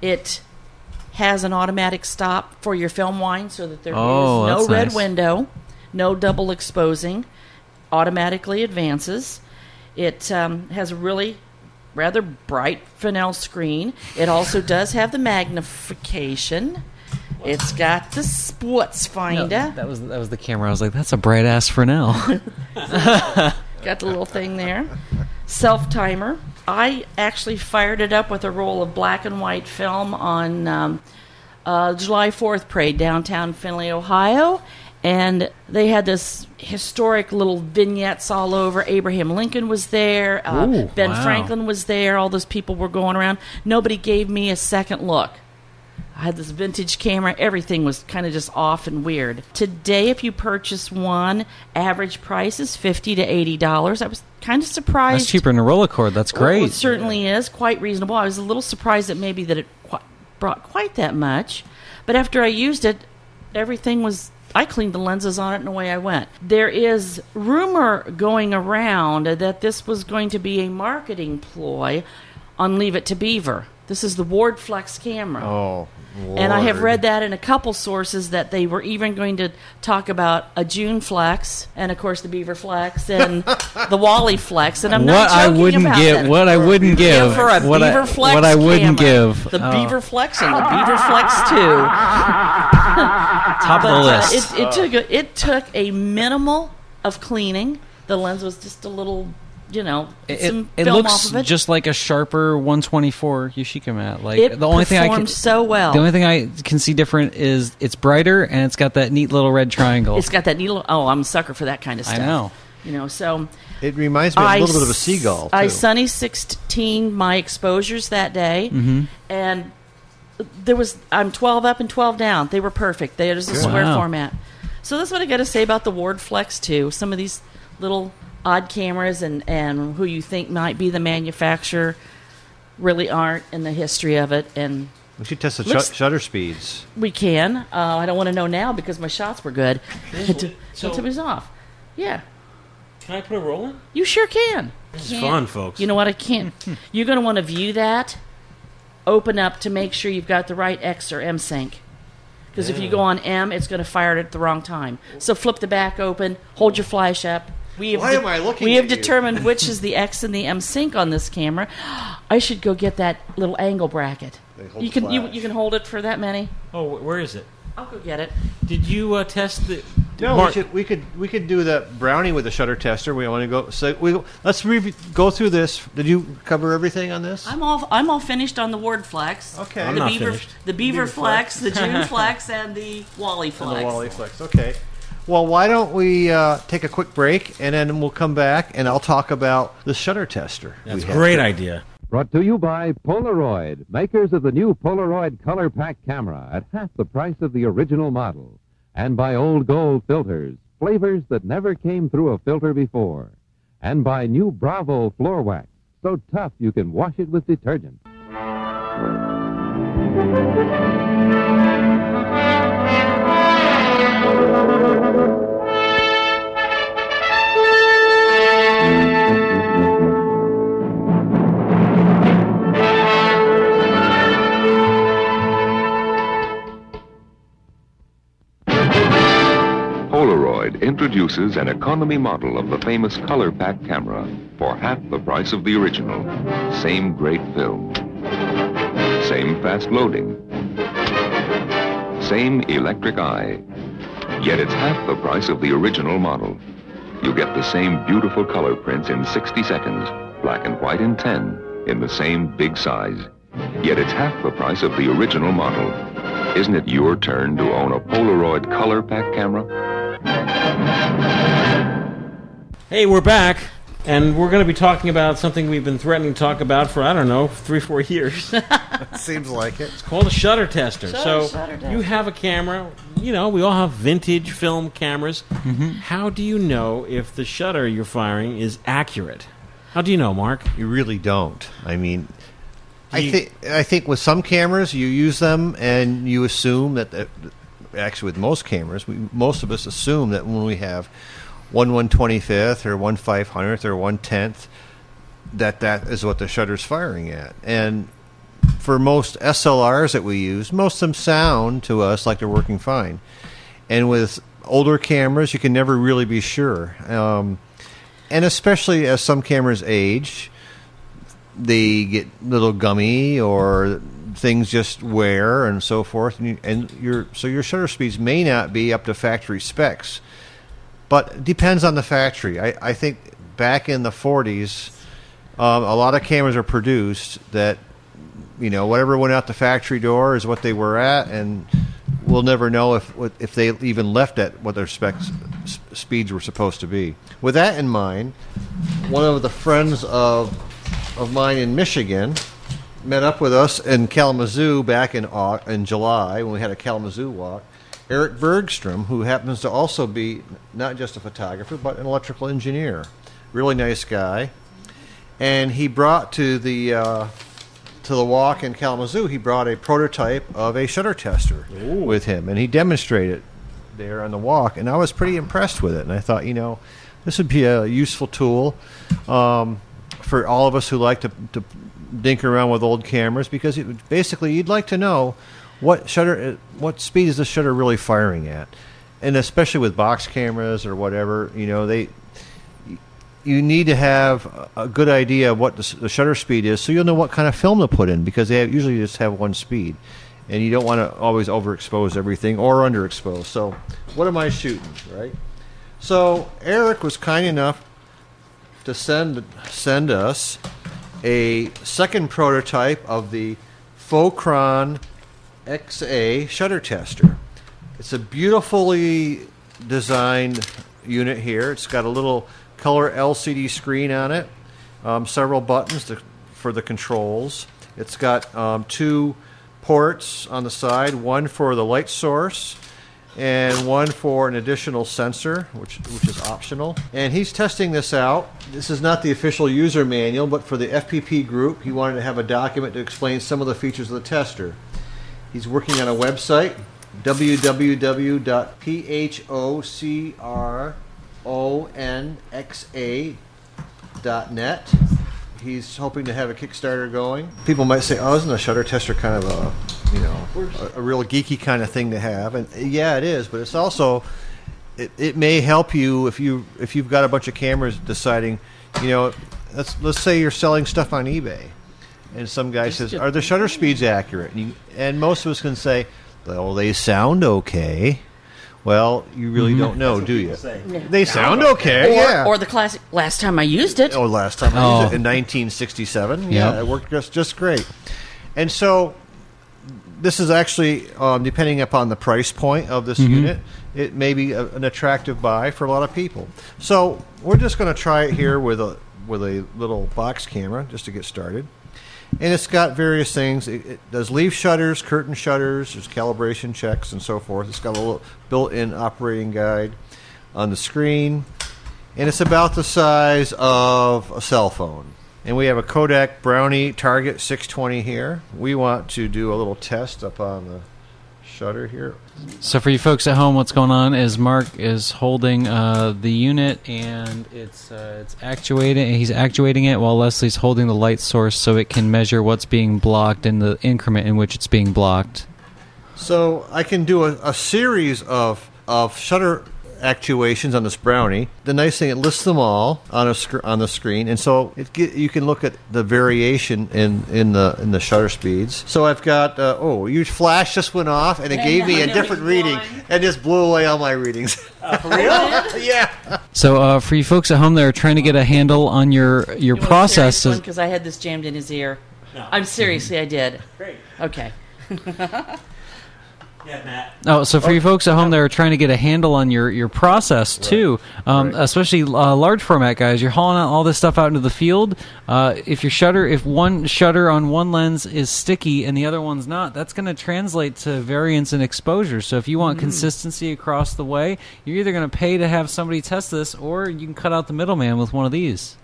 It has an automatic stop for your film wind so that there oh, is no red nice. window, no double exposing, automatically advances. It um, has a really rather bright Fresnel screen. It also does have the magnification. It's got the sports finder. No, that was that was the camera. I was like, that's a bright ass Fresnel. Got the little thing there. Self timer. I actually fired it up with a roll of black and white film on um, uh, July fourth parade downtown Findlay, Ohio, and they had this historic little vignettes all over. Abraham Lincoln was there. Uh, Ooh, Ben wow. Franklin was there. All those people were going around. Nobody gave me a second look. I had this vintage camera. Everything was kind of just off and weird. Today, if you purchase one, average price is fifty dollars to eighty dollars. I was kind of surprised. That's cheaper than a Rolleicord. That's great. Well, it certainly yeah. is. Quite reasonable. I was a little surprised that maybe that it qu- brought quite that much. But after I used it, everything was... I cleaned the lenses on it and away I went. There is rumor going around that this was going to be a marketing ploy on Leave It to Beaver. This is the Wardflex camera. Oh, Lord. And I have read that in a couple sources that they were even going to talk about a June Flex and, of course, the Beaver Flex and the Wally Flex. And I'm what not joking I wouldn't about give, that. What I wouldn't give. For a what Beaver I, Flex What I wouldn't camera. give. The oh. Beaver Flex and the Beaver Flex two. Top but, of the list. Uh, it, it, oh. took a, it took a minimal of cleaning. The lens was just a little... You know, it, some it, film it looks off of it. Just like a sharper one twenty-four Yashica mat. Like it the only thing I can so well. The only thing I can see different is it's brighter and it's got that neat little red triangle. It's got that neat little. Oh, I'm a sucker for that kind of stuff. I know. You know, so it reminds me I, a little bit of a seagull. Too. I Sunny sixteen my exposures that day, mm-hmm. and there was I'm twelve up and twelve down. They were perfect. They was a wow. square format. So that's what I got to say about the Wardflex two. Some of these little. Odd cameras and, and who you think might be the manufacturer really aren't in the history of it. And we should test the looks, sh- shutter speeds. We can. Uh, I don't want to know now because my shots were good. Until so, it was off. Yeah. Can I put a roll in? You sure can. This is fun, folks. You know what? I can't. You're going to want to view that. Open up to make sure you've got the right X or M sync. Because yeah. if you go on M, it's going to fire it at the wrong time. So flip the back open. Hold your flash up. We have Why de- am I looking We have at you? determined which is the X and the M sync on this camera. I should go get that little angle bracket. You can you, you can hold it for that many. Oh, where is it? I'll go get it. Did you uh, test the? No, Mark- we, should, we could we could do the brownie with the shutter tester. We want to go. So we let's re- go through this. Did you cover everything on this? I'm all I'm all finished on the Wardflex. Okay, I'm the not Beaver finished. the Beaver, Beaver Flex, Flex, the June Flex, and the Wally Flex. And the Wally Flex. Okay. Well, why don't we uh, take a quick break, and then we'll come back, and I'll talk about the shutter tester. That's a great here. idea. Brought to you by Polaroid, makers of the new Polaroid Color Pack camera at half the price of the original model, and by Old Gold filters, flavors that never came through a filter before, and by new Bravo floor wax, so tough you can wash it with detergent. produces an economy model of the famous color pack camera for half the price of the original. Same great film, same fast loading, same electric eye, yet it's half the price of the original model. You get the same beautiful color prints in sixty seconds, black and white in ten, in the same big size, yet it's half the price of the original model. Isn't it your turn to own a Polaroid color pack camera? Hey, we're back, and we're going to be talking about something we've been threatening to talk about for, I don't know, three, four years. Seems like it. It's called a shutter tester. Shutter, so shutter tester. You have a camera. You know, we all have vintage film cameras. Mm-hmm. How do you know if the shutter you're firing is accurate? How do you know, Mark? You really don't. I mean... I think I think with some cameras you use them and you assume that, that actually with most cameras we, most of us assume that when we have one one twenty fifth or one five hundredth or one tenth that that is what the shutter's firing at. And for most S L Rs that we use, most of them sound to us like they're working fine. And with older cameras you can never really be sure. Um, and especially as some cameras age, they get a little gummy or things just wear and so forth, and, you, and your so your shutter speeds may not be up to factory specs, but it depends on the factory. I, I think back in the forties, um, a lot of cameras are produced that, you know, whatever went out the factory door is what they were at, and we'll never know if if they even left at what their specs speeds were supposed to be. With that in mind, one of the friends of of mine in Michigan met up with us in Kalamazoo back in uh, in July when we had a Kalamazoo walk. Eric Bergstrom, who happens to also be not just a photographer but an electrical engineer, really nice guy, and he brought to the uh, to the walk in Kalamazoo. He brought a prototype of a shutter tester [S2] Ooh. [S1] With him, and he demonstrated it there on the walk. And I was pretty impressed with it, and I thought, you know, this would be a useful tool. Um, for all of us who like to, to dink around with old cameras, because it, basically you'd like to know what shutter, what speed is the shutter really firing at. And especially with box cameras or whatever, you know, they you need to have a good idea of what the, the shutter speed is so you'll know what kind of film to put in, because they have, usually just have one speed. And you don't want to always overexpose everything or underexpose. So what am I shooting, right? So Eric was kind enough to send send us a second prototype of the Focron X A shutter tester. It's a beautifully designed unit here. It's got a little color L C D screen on it, um, several buttons to, for the controls. It's got um, two ports on the side, one for the light source and one for an additional sensor, which which is optional. And he's testing this out. This is not the official user manual, but for the F P P group, he wanted to have a document to explain some of the features of the tester. He's working on a website, w w w dot phocronxa dot net. He's hoping to have a Kickstarter going. People might say, oh, isn't a shutter tester kind of a... you know, a, a real geeky kind of thing to have, and yeah, it is. But it's also, it, it may help you if you if you've got a bunch of cameras deciding, you know, let's let's say you're selling stuff on eBay, and some guy says, "Are the shutter speeds accurate?" And, you, and most of us can say, "Well, they sound okay." Well, you really don't know, do you? Yeah. They sound okay. Or, yeah. or the classic, last time I used it. Oh, last time I oh. used it in nineteen sixty-seven. Yeah, yeah, it worked just just great, and so. This is actually, um, depending upon the price point of this mm-hmm. unit, it may be a, an attractive buy for a lot of people. So we're just going to try it here with a with a little box camera just to get started. And it's got various things. It, it does leaf shutters, curtain shutters, there's calibration checks and so forth. It's got a little built-in operating guide on the screen. And it's about the size of a cell phone. And we have a Kodak Brownie Target six twenty here. We want to do a little test up on the shutter here. So for you folks at home, what's going on is Mark is holding uh, the unit, and it's uh, it's actuating. He's actuating it while Leslie's holding the light source so it can measure what's being blocked and the increment in which it's being blocked. So I can do a, a series of, of shutter actuations on this Brownie. The nice thing, it lists them all on a sc on the screen, and so it get, you can look at the variation in in the in the shutter speeds. So I've got uh, oh, your flash just went off, and it and gave me a different reading, and just blew away all my readings. Uh, for real? Yeah. So uh, for you folks at home that are trying to get a handle on your your you processes, because I had this jammed in his ear. No. I'm seriously, I did. Great. Okay. Yeah, Matt. Oh, so for oh, you folks at home that are trying to get a handle on your, your process, right, too, um, right. especially uh, large format guys, you're hauling all this stuff out into the field. Uh, if your shutter, if one shutter on one lens is sticky and the other one's not, that's going to translate to variance in exposure. So if you want mm. consistency across the way, you're either going to pay to have somebody test this, or you can cut out the middleman with one of these.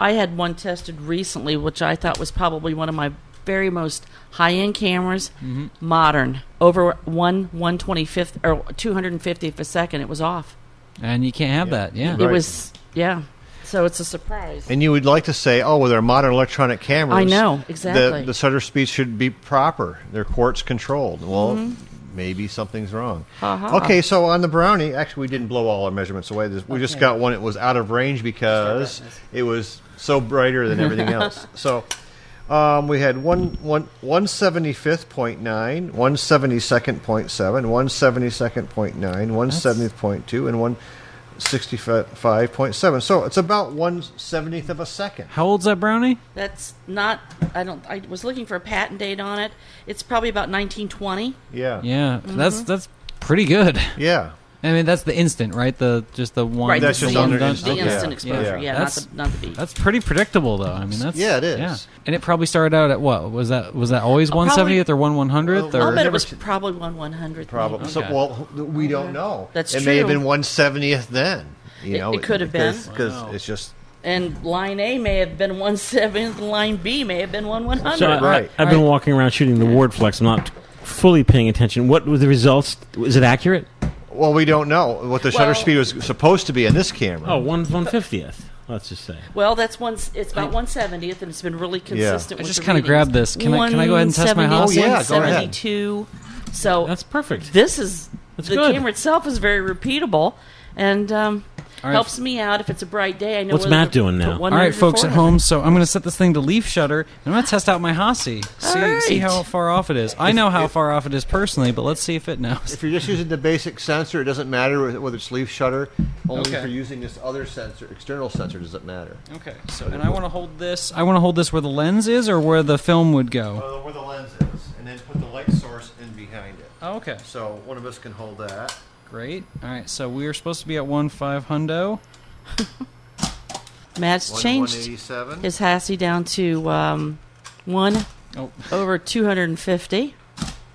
I had one tested recently, which I thought was probably one of my very most high-end cameras, mm-hmm. modern, over one one twenty-fifth or two hundred fiftieth a second. It was off, and you can't have yeah. that. Yeah, it right. was. Yeah, so it's a surprise. And you would like to say, oh, well, they're modern electronic cameras. I know exactly. The, the shutter speed should be proper. They're quartz controlled. Well. Mm-hmm. Maybe something's wrong. Uh-huh. Okay, so on the Brownie, actually, we didn't blow all our measurements away. We okay. just got one that was out of range because sure it was so brighter than everything else. So um, we had one, one, one seventy-fifth point nine, one seventy-second point seven, one seventy-second point nine, one seventieth point two, and one sixty-five point seven. So it's about one seventieth of a second. How old's that Brownie? That's not, I don't, I was looking for a patent date on it. It's probably about nineteen twenty. Yeah. Yeah. Mm-hmm. That's that's pretty good. Yeah. I mean, that's the instant, right? The just the one. Right. That's the just under instant. The instant yeah. exposure. Yeah. yeah. yeah that's, not, the, not the beat. That's pretty predictable, though. I mean, that's yeah, it is. Yeah. And it probably started out at what was that? Was that always one seventieth or one one hundredth? Well, I bet it was probably one one hundredth. Probably. Okay. So, well, we don't know. That's it true. It may have been one seventieth then. You it, know, it could have been because wow. it's just. And line A may have been one seventieth, and line B may have been one one hundredth. So I, right. I, I've been right. walking around shooting the Wardflex. I'm not fully paying attention. What were the results? Was it accurate? Well, we don't know what the shutter well, speed was supposed to be in this camera. Oh, one one fiftieth. Let's just say. Well, that's one. It's about one seventieth, and it's been really consistent. Yeah. With I just kind of grabbed this. Can I? Can I go ahead and test my house? Oh yeah, one seventy-two. So that's perfect. This is that's the good. Camera itself is very repeatable, and. Um, Right. Helps me out if it's a bright day. I know. What's Matt doing now? All right, folks at home. So I'm going to set this thing to leaf shutter, and I'm going to test out my Hasi. See, right. see how far off it is. I if, know how if, far off it is personally, but let's see if it knows. If you're just using the basic sensor, it doesn't matter whether it's leaf shutter. Only okay. if you're using this other sensor, external sensor, does it matter? Okay. So and I want to hold this. I want to hold this where the lens is, or where the film would go. Uh, where the lens is, and then put the light source in behind it. Oh, okay. So one of us can hold that. Great. All right, so we are supposed to be at one five hundo. Matt's changed his Hasi down to um, one oh. over two hundred and fifty.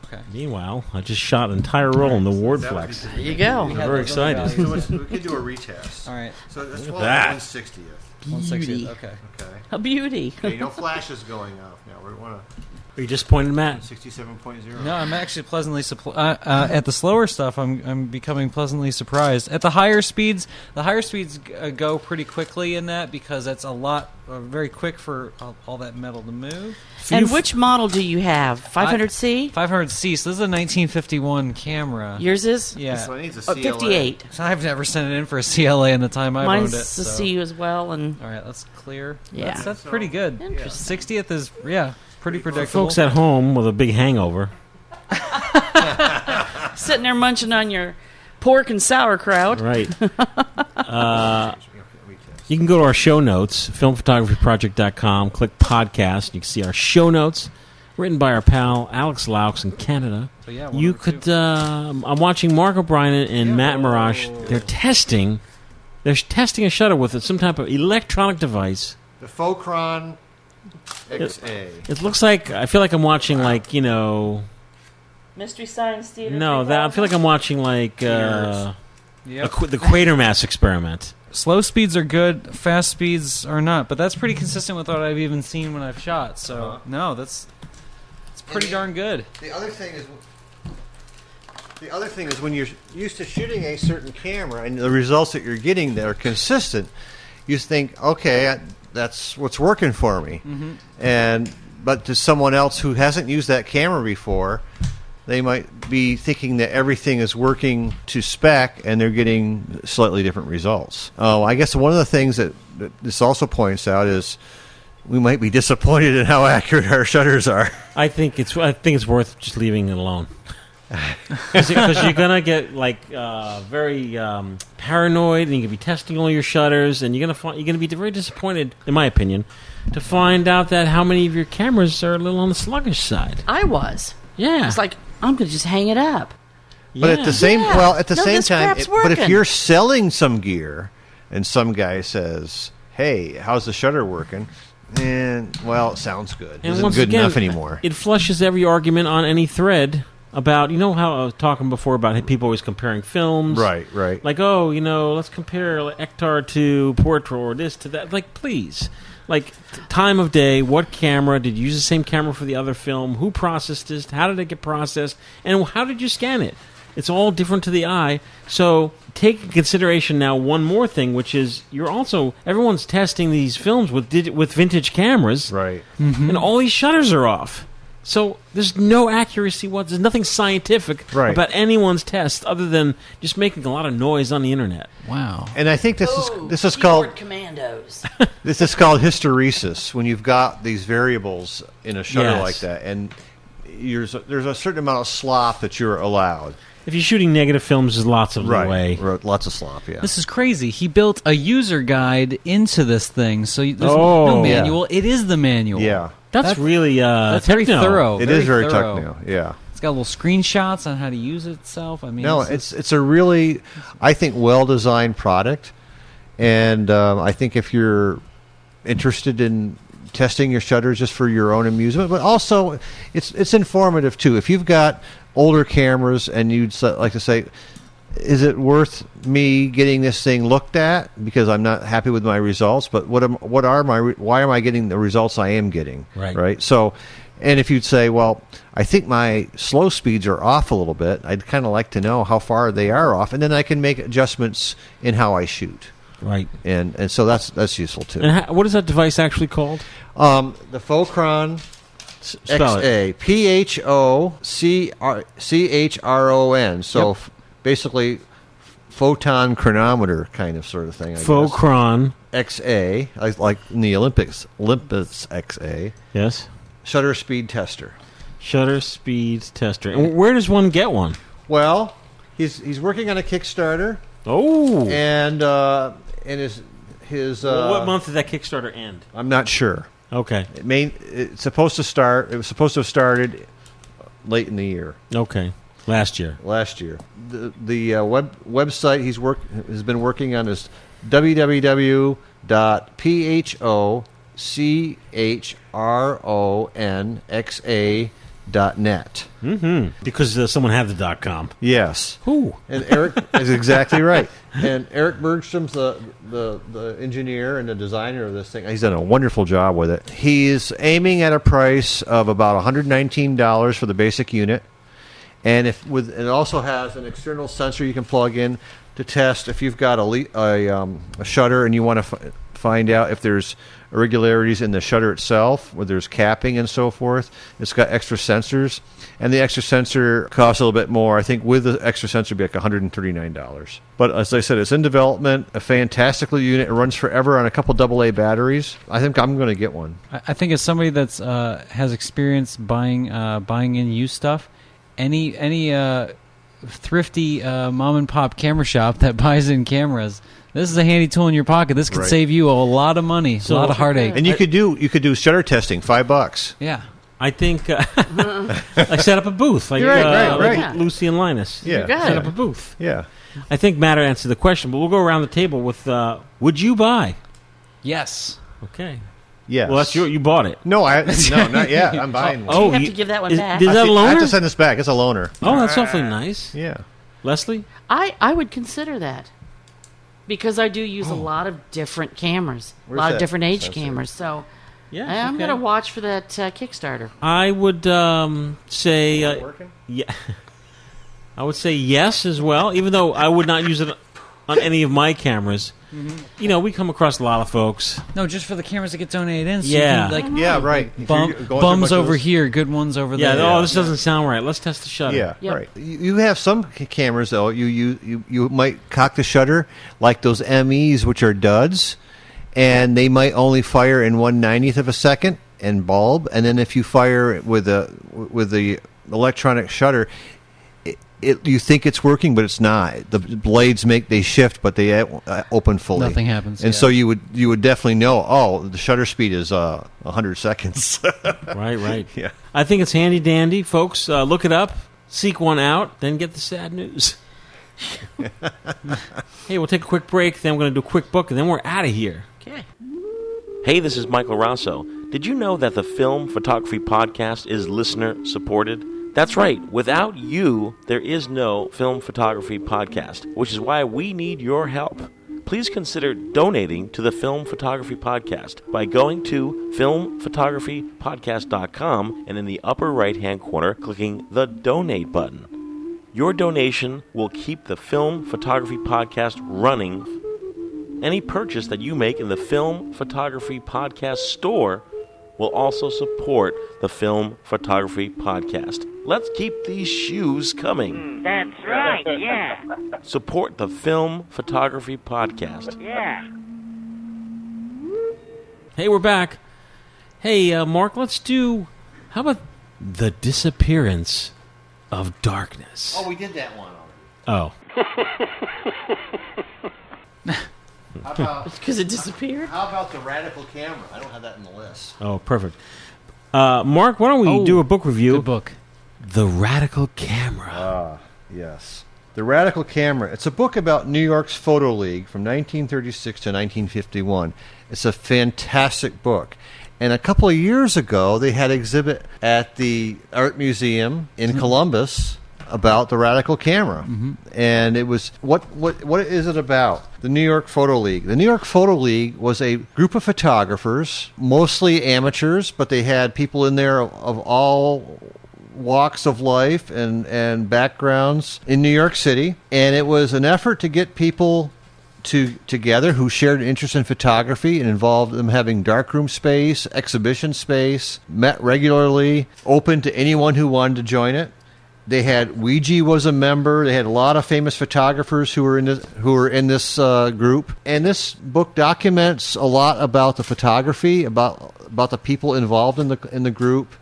Okay. Meanwhile, I just shot an entire roll in the Wardflex. There you go. I'm very excited. So we could do a retest. All right. So that's one sixtieth. One sixtieth. Okay. Okay. A beauty. Okay, no flashes going off now. We want to. Are you disappointed, Matt? sixty-seven point zero. No, I'm actually pleasantly surprised. Uh, uh, at the slower stuff, I'm I'm becoming pleasantly surprised. At the higher speeds, the higher speeds g uh, go pretty quickly in that because that's a lot, uh, very quick for uh, all that metal to move. So and which model do you have? five hundred C? five hundred C. So this is a nineteen fifty-one camera. Yours is? Yeah. This one needs a C L A. Oh, fifty-eight. So I've never sent it in for a C L A in the time I've Mine's owned it. Mine's so. A C as well. And all right, let's clear. Yeah. That's, that's so, pretty good. Interesting. sixtieth is, yeah. Pretty predictable. Well, folks at home with a big hangover. Sitting there munching on your pork and sauerkraut. Right. Uh, you can go to our show notes, film photography project dot com, click podcast. You can see our show notes written by our pal Alex Laux in Canada. So yeah, you could. Uh, I'm watching Mark O'Brien and yeah. Matt Marrash. They're testing. They're testing a shutter with some type of electronic device. The Focron. X A. It looks like I feel like I'm watching like you know, Mystery Science Theater. No, that, I feel like I'm watching like uh, yep. a, the Quatermass experiment. Slow speeds are good, fast speeds are not, but that's pretty consistent with what I've even seen when I've shot. So uh-huh. no, that's it's pretty the, darn good. The other thing is, the other thing is when you're used to shooting a certain camera and the results that you're getting that are consistent, you think, okay. I, That's what's working for me, mm-hmm. and but to someone else who hasn't used that camera before, they might be thinking that everything is working to spec, and they're getting slightly different results. Oh, I guess one of the things that, that this also points out is we might be disappointed in how accurate our shutters are. I think it's I think it's worth just leaving it alone. Because you're gonna get like uh, very um, paranoid, and you're gonna be testing all your shutters, and you're gonna find, you're gonna be very disappointed, in my opinion, to find out that how many of your cameras are a little on the sluggish side. I was, yeah, it's like I'm gonna just hang it up. But yeah. at the same, yeah. well, at the no, same time, it, but if you're selling some gear, and some guy says, "Hey, how's the shutter working?" and well, it sounds good. And isn't good again, enough anymore. It flushes every argument on any thread. About, you know how I was talking before about people always comparing films? Right, right. Like, oh, you know, let's compare Ektar to Portra or this to that. Like, please. Like, time of day, what camera? Did you use the same camera for the other film? Who processed this? How did it get processed? And how did you scan it? It's all different to the eye. So take into consideration now one more thing, which is you're also, everyone's testing these films with with vintage cameras. Right. Mm-hmm. And all these shutters are off. So there's no accuracy whatsoever. There's nothing scientific right. about anyone's test other than just making a lot of noise on the internet. Wow! And I think this oh, is this is called commandos. This is called hysteresis when you've got these variables in a shutter yes. like that, and there's a, there's a certain amount of slop that you're allowed. If you're shooting negative films, there's lots of right. way. Right, lots of slop, yeah. This is crazy. He built a user guide into this thing, so there's oh, no manual. Yeah. It is the manual. Yeah. That's, that's really uh, that's very thorough. It very is very thorough. Technical, yeah. It's got little screenshots on how to use it itself. I mean, no, it's it's, it's a really, I think, well-designed product. And um, I think if you're interested in testing your shutters just for your own amusement, but also it's it's informative, too. If you've got older cameras and you'd like to say, is it worth me getting this thing looked at because I'm not happy with my results? But what am, what are my why am I getting the results I am getting? Right. Right. So, and if you'd say, well, I think my slow speeds are off a little bit. I'd kind of like to know how far they are off, and then I can make adjustments in how I shoot. Right. And and so that's that's useful too. And how, what is that device actually called? Um, the Phocron X A P H O C R C H R O N. So. Yep. Basically, photon chronometer kind of sort of thing. I Phocron. Guess. X A, like, like in the Olympics, Olympus X A. Yes. Shutter speed tester. Shutter speed tester. And where does one get one? Well, he's he's working on a Kickstarter. Oh. And uh, and his his. Uh, well, what month did that Kickstarter end? I'm not sure. Okay. It may it's supposed to start. It was supposed to have started late in the year. Okay. Last year. Last year. The, the uh, web, website he's work, has been working on is w w w dot phocronxa dot net. Mm-hmm. Because uh, someone had the .com. Yes. Who? And Eric is exactly right. And Eric Bergstrom's the, the, the engineer and the designer of this thing. He's done a wonderful job with it. He's aiming at a price of about one hundred nineteen dollars for the basic unit. And if with it also has an external sensor you can plug in to test if you've got a le a, um, a shutter and you want to f find out if there's irregularities in the shutter itself, where there's capping and so forth. It's got extra sensors, and the extra sensor costs a little bit more. I think with the extra sensor, it'd be like one hundred thirty-nine dollars. But as I said, it's in development, a fantastic little unit. It runs forever on a couple double A batteries. I think I'm going to get one. I think as somebody that's uh, has experience buying uh, buying in used stuff. Any any uh, thrifty uh, mom and pop camera shop that buys in cameras, this is a handy tool in your pocket. This could right. save you a lot of money, so, a lot of heartache. And you could do you could do shutter testing, five bucks. Yeah, I think uh, I set up a booth. Like, right, right, uh, right. like Lucy and Linus. Yeah, set up a booth. Yeah, I think Matt answered the question, but we'll go around the table with uh, would you buy? Yes. Okay. Yes. Well, that's your, you bought it. No, I no, not yet. I'm buying one. Oh, you have to give that one is, back. Is that a loaner? I have to send this back. It's a loaner. Oh, that's awfully nice. Yeah. Leslie? I, I would consider that because I do use oh. a lot of different cameras, Where's a lot of different age sensor? Cameras. So yeah, I, I'm okay. going to watch for that uh, Kickstarter. I would um, say... Is that uh, working? Yeah. I would say yes as well, even though I would not use it on any of my cameras. Mm-hmm. You know, we come across a lot of folks. No, just for the cameras that get donated in. So yeah. You can, like, yeah, right. Bum, bums over here, good ones over yeah, there. Yeah, oh, this yeah. doesn't sound right. Let's test the shutter. Yeah, yep. right. You have some cameras, though. You, you, you, you might cock the shutter like those M Es, which are duds, and they might only fire in one ninetieth of a second and bulb. And then if you fire with a, with the electronic shutter... It, you think it's working, but it's not. The blades make they shift, but they uh, open fully. Nothing happens, and yeah. so you would you would definitely know. Oh, the shutter speed is uh, one hundred seconds. Right, right. Yeah, I think it's handy dandy, folks. Uh, look it up, seek one out, then get the sad news. Hey, we'll take a quick break. Then we're going to do a quick book, and then we're out of here. Okay. Hey, this is Michael Rosso. Did you know that the Film Photography Podcast is listener supported? That's right. Without you, there is no Film Photography Podcast, which is why we need your help. Please consider donating to the Film Photography Podcast by going to film photography podcast dot com and in the upper right-hand corner, clicking the Donate button. Your donation will keep the Film Photography Podcast running. Any purchase that you make in the Film Photography Podcast store will also support the Film Photography Podcast. Let's keep these shoes coming. Mm, that's right, yeah. Support the Film Photography Podcast. Yeah. Hey, we're back. Hey, uh, Mark, let's do... How about The Disappearance of Darkness? Oh, we did that one already. Oh. How about... Because it disappeared? How about The Radical Camera? I don't have that in the list. Oh, perfect. Uh, Mark, why don't we oh, do a book review? Good book. The Radical Camera. Ah, yes. The Radical Camera. It's a book about New York's Photo League from nineteen thirty-six to nineteen fifty-one. It's a fantastic book. And a couple of years ago, they had an exhibit at the Art Museum in mm-hmm. Columbus about the Radical Camera. Mm-hmm. And it was, what, what what is it about? The New York Photo League. The New York Photo League was a group of photographers, mostly amateurs, but they had people in there of, of all... walks of life and, and backgrounds in New York City. And it was an effort to get people to together who shared an interest in photography and involved them having darkroom space, exhibition space, met regularly, open to anyone who wanted to join it. They had Ouija was a member. They had a lot of famous photographers who were in this, who were in this uh, group. And this book documents a lot about the photography, about about the people involved in the in the group.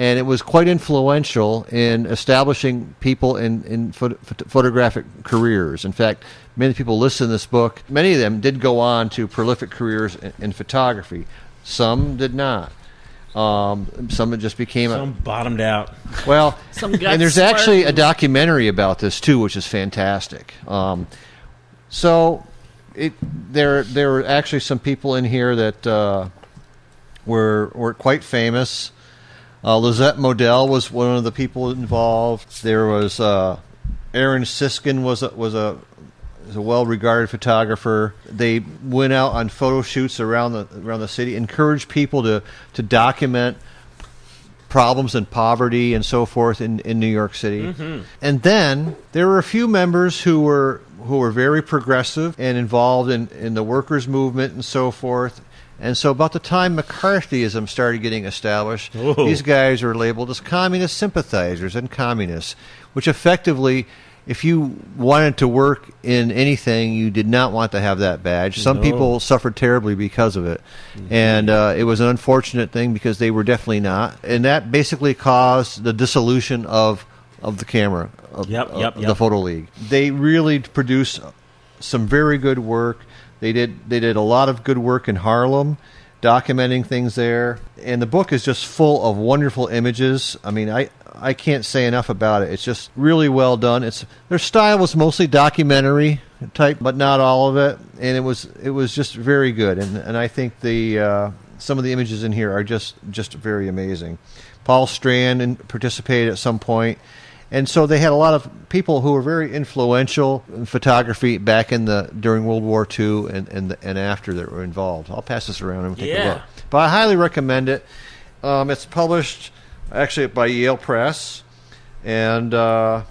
And it was quite influential in establishing people in, in pho- photographic careers. In fact, many people listen to this book. Many of them did go on to prolific careers in, in photography. Some did not. Um, some just became... Some a, bottomed out. Well, some got and there's smart. Actually a documentary about this, too, which is fantastic. Um, so it, there, there were actually some people in here that uh, were were quite famous. Uh, Lizette Modell was one of the people involved. There was uh, Aaron Siskin was a, was a was a well-regarded photographer. They went out on photo shoots around the around the city, encouraged people to, to document problems in poverty and so forth in, in New York City. Mm-hmm. And then there were a few members who were who were very progressive and involved in, in the workers' movement and so forth. And so about the time McCarthyism started getting established, Ooh. These guys were labeled as communist sympathizers and communists, which effectively, if you wanted to work in anything, you did not want to have that badge. Some no. people suffered terribly because of it. Mm-hmm. And uh, it was an unfortunate thing because they were definitely not. And that basically caused the dissolution of, of the camera, of, yep, yep, of yep. the Photo League. They really produced some very good work. They did they did a lot of good work in Harlem, documenting things there. And the book is just full of wonderful images. I mean, I, I can't say enough about it. It's just really well done. It's their style was mostly documentary type, but not all of it. And it was it was just very good. And and I think the uh, some of the images in here are just, just very amazing. Paul Strand participated at some point. And so they had a lot of people who were very influential in photography back in the during World War Two and and, and after that were involved. I'll pass this around and take yeah. a look. But I highly recommend it. Um, it's published actually by Yale Press, and uh,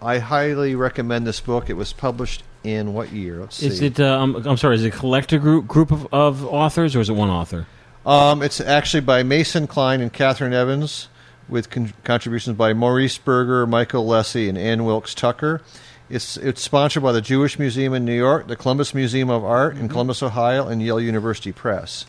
I highly recommend this book. It was published in what year? Let's see. Is it? Uh, I'm, I'm sorry. Is it a collector group group of, of authors, or is it one author? Um, it's actually by Mason Klein and Catherine Evans, with con contributions by Maurice Berger, Michael Lessie, and Ann Wilkes Tucker. It's it's sponsored by the Jewish Museum in New York, the Columbus Museum of Art in Columbus, Ohio, and Yale University Press.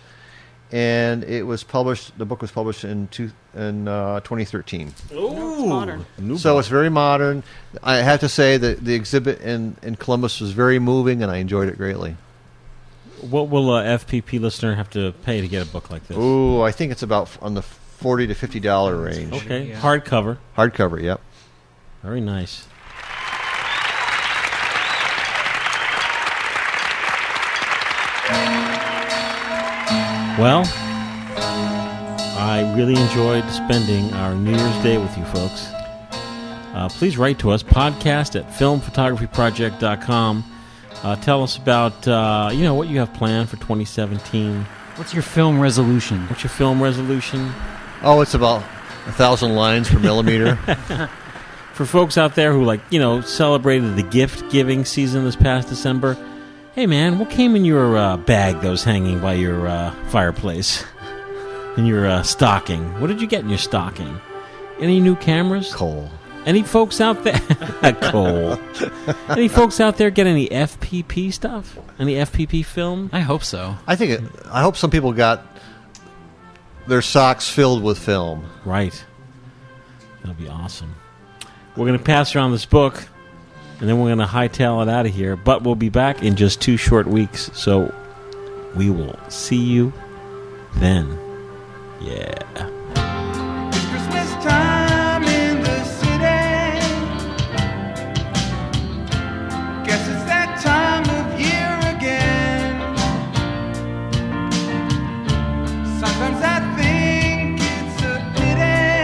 And it was published. The book was published in two, in uh, twenty thirteen. Ooh, it's so it's very modern. I have to say that the exhibit in in Columbus was very moving, and I enjoyed it greatly. What will a F P P listener have to pay to get a book like this? Ooh, I think it's about on the forty to fifty dollar range. Okay, yeah. Hardcover. Hardcover, yep. Very nice. Well, I really enjoyed spending our New Year's Day with you folks. Uh, please write to us, podcast at film photography project dot com. Uh, tell us about, uh, you know, what you have planned for twenty seventeen. What's your film resolution? What's your film resolution? Oh, it's about a thousand lines per millimeter. For folks out there who, like, you know, celebrated the gift-giving season this past December, hey, man, what came in your uh, bag that was hanging by your uh, fireplace? In your uh, stocking? What did you get in your stocking? Any new cameras? Coal. Any folks out there? Coal. Any folks out there get any F P P stuff? Any F P P film? I hope so. I think. It, I hope some people got their socks filled with film. Right. That'll be awesome. We're going to pass around this book. And then we're going to hightail it out of here. But we'll be back in just two short weeks. So we will see you then. Yeah. It's Christmas time in the city. Guess it's that time of year again. Sometimes I think it's a pity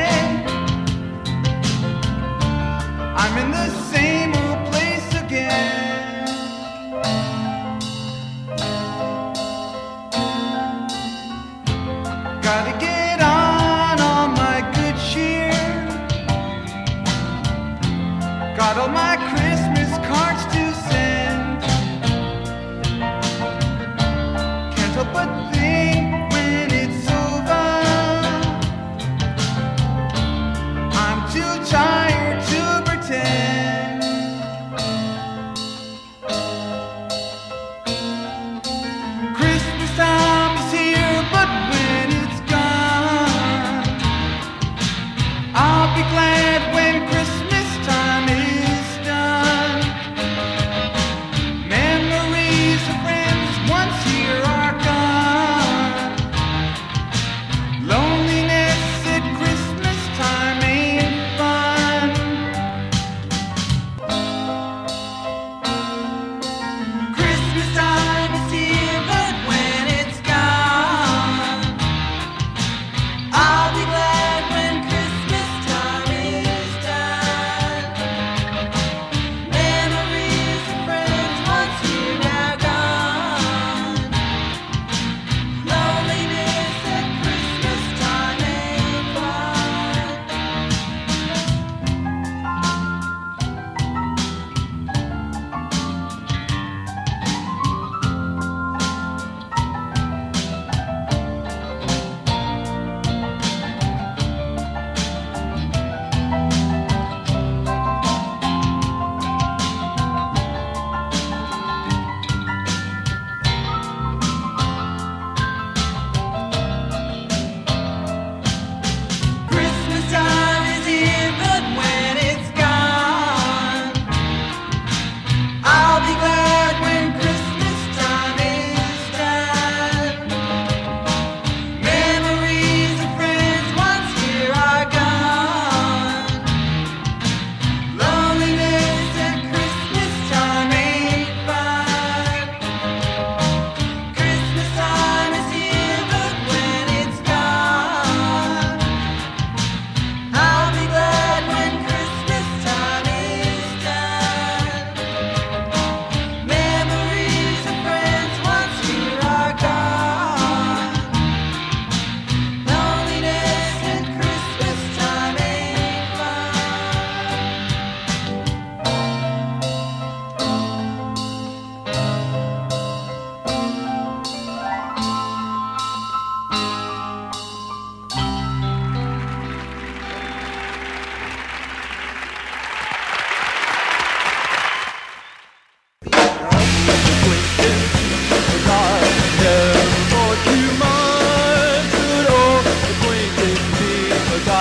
I'm in the same old gotta get on.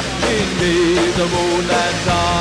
in me, the moonlight on.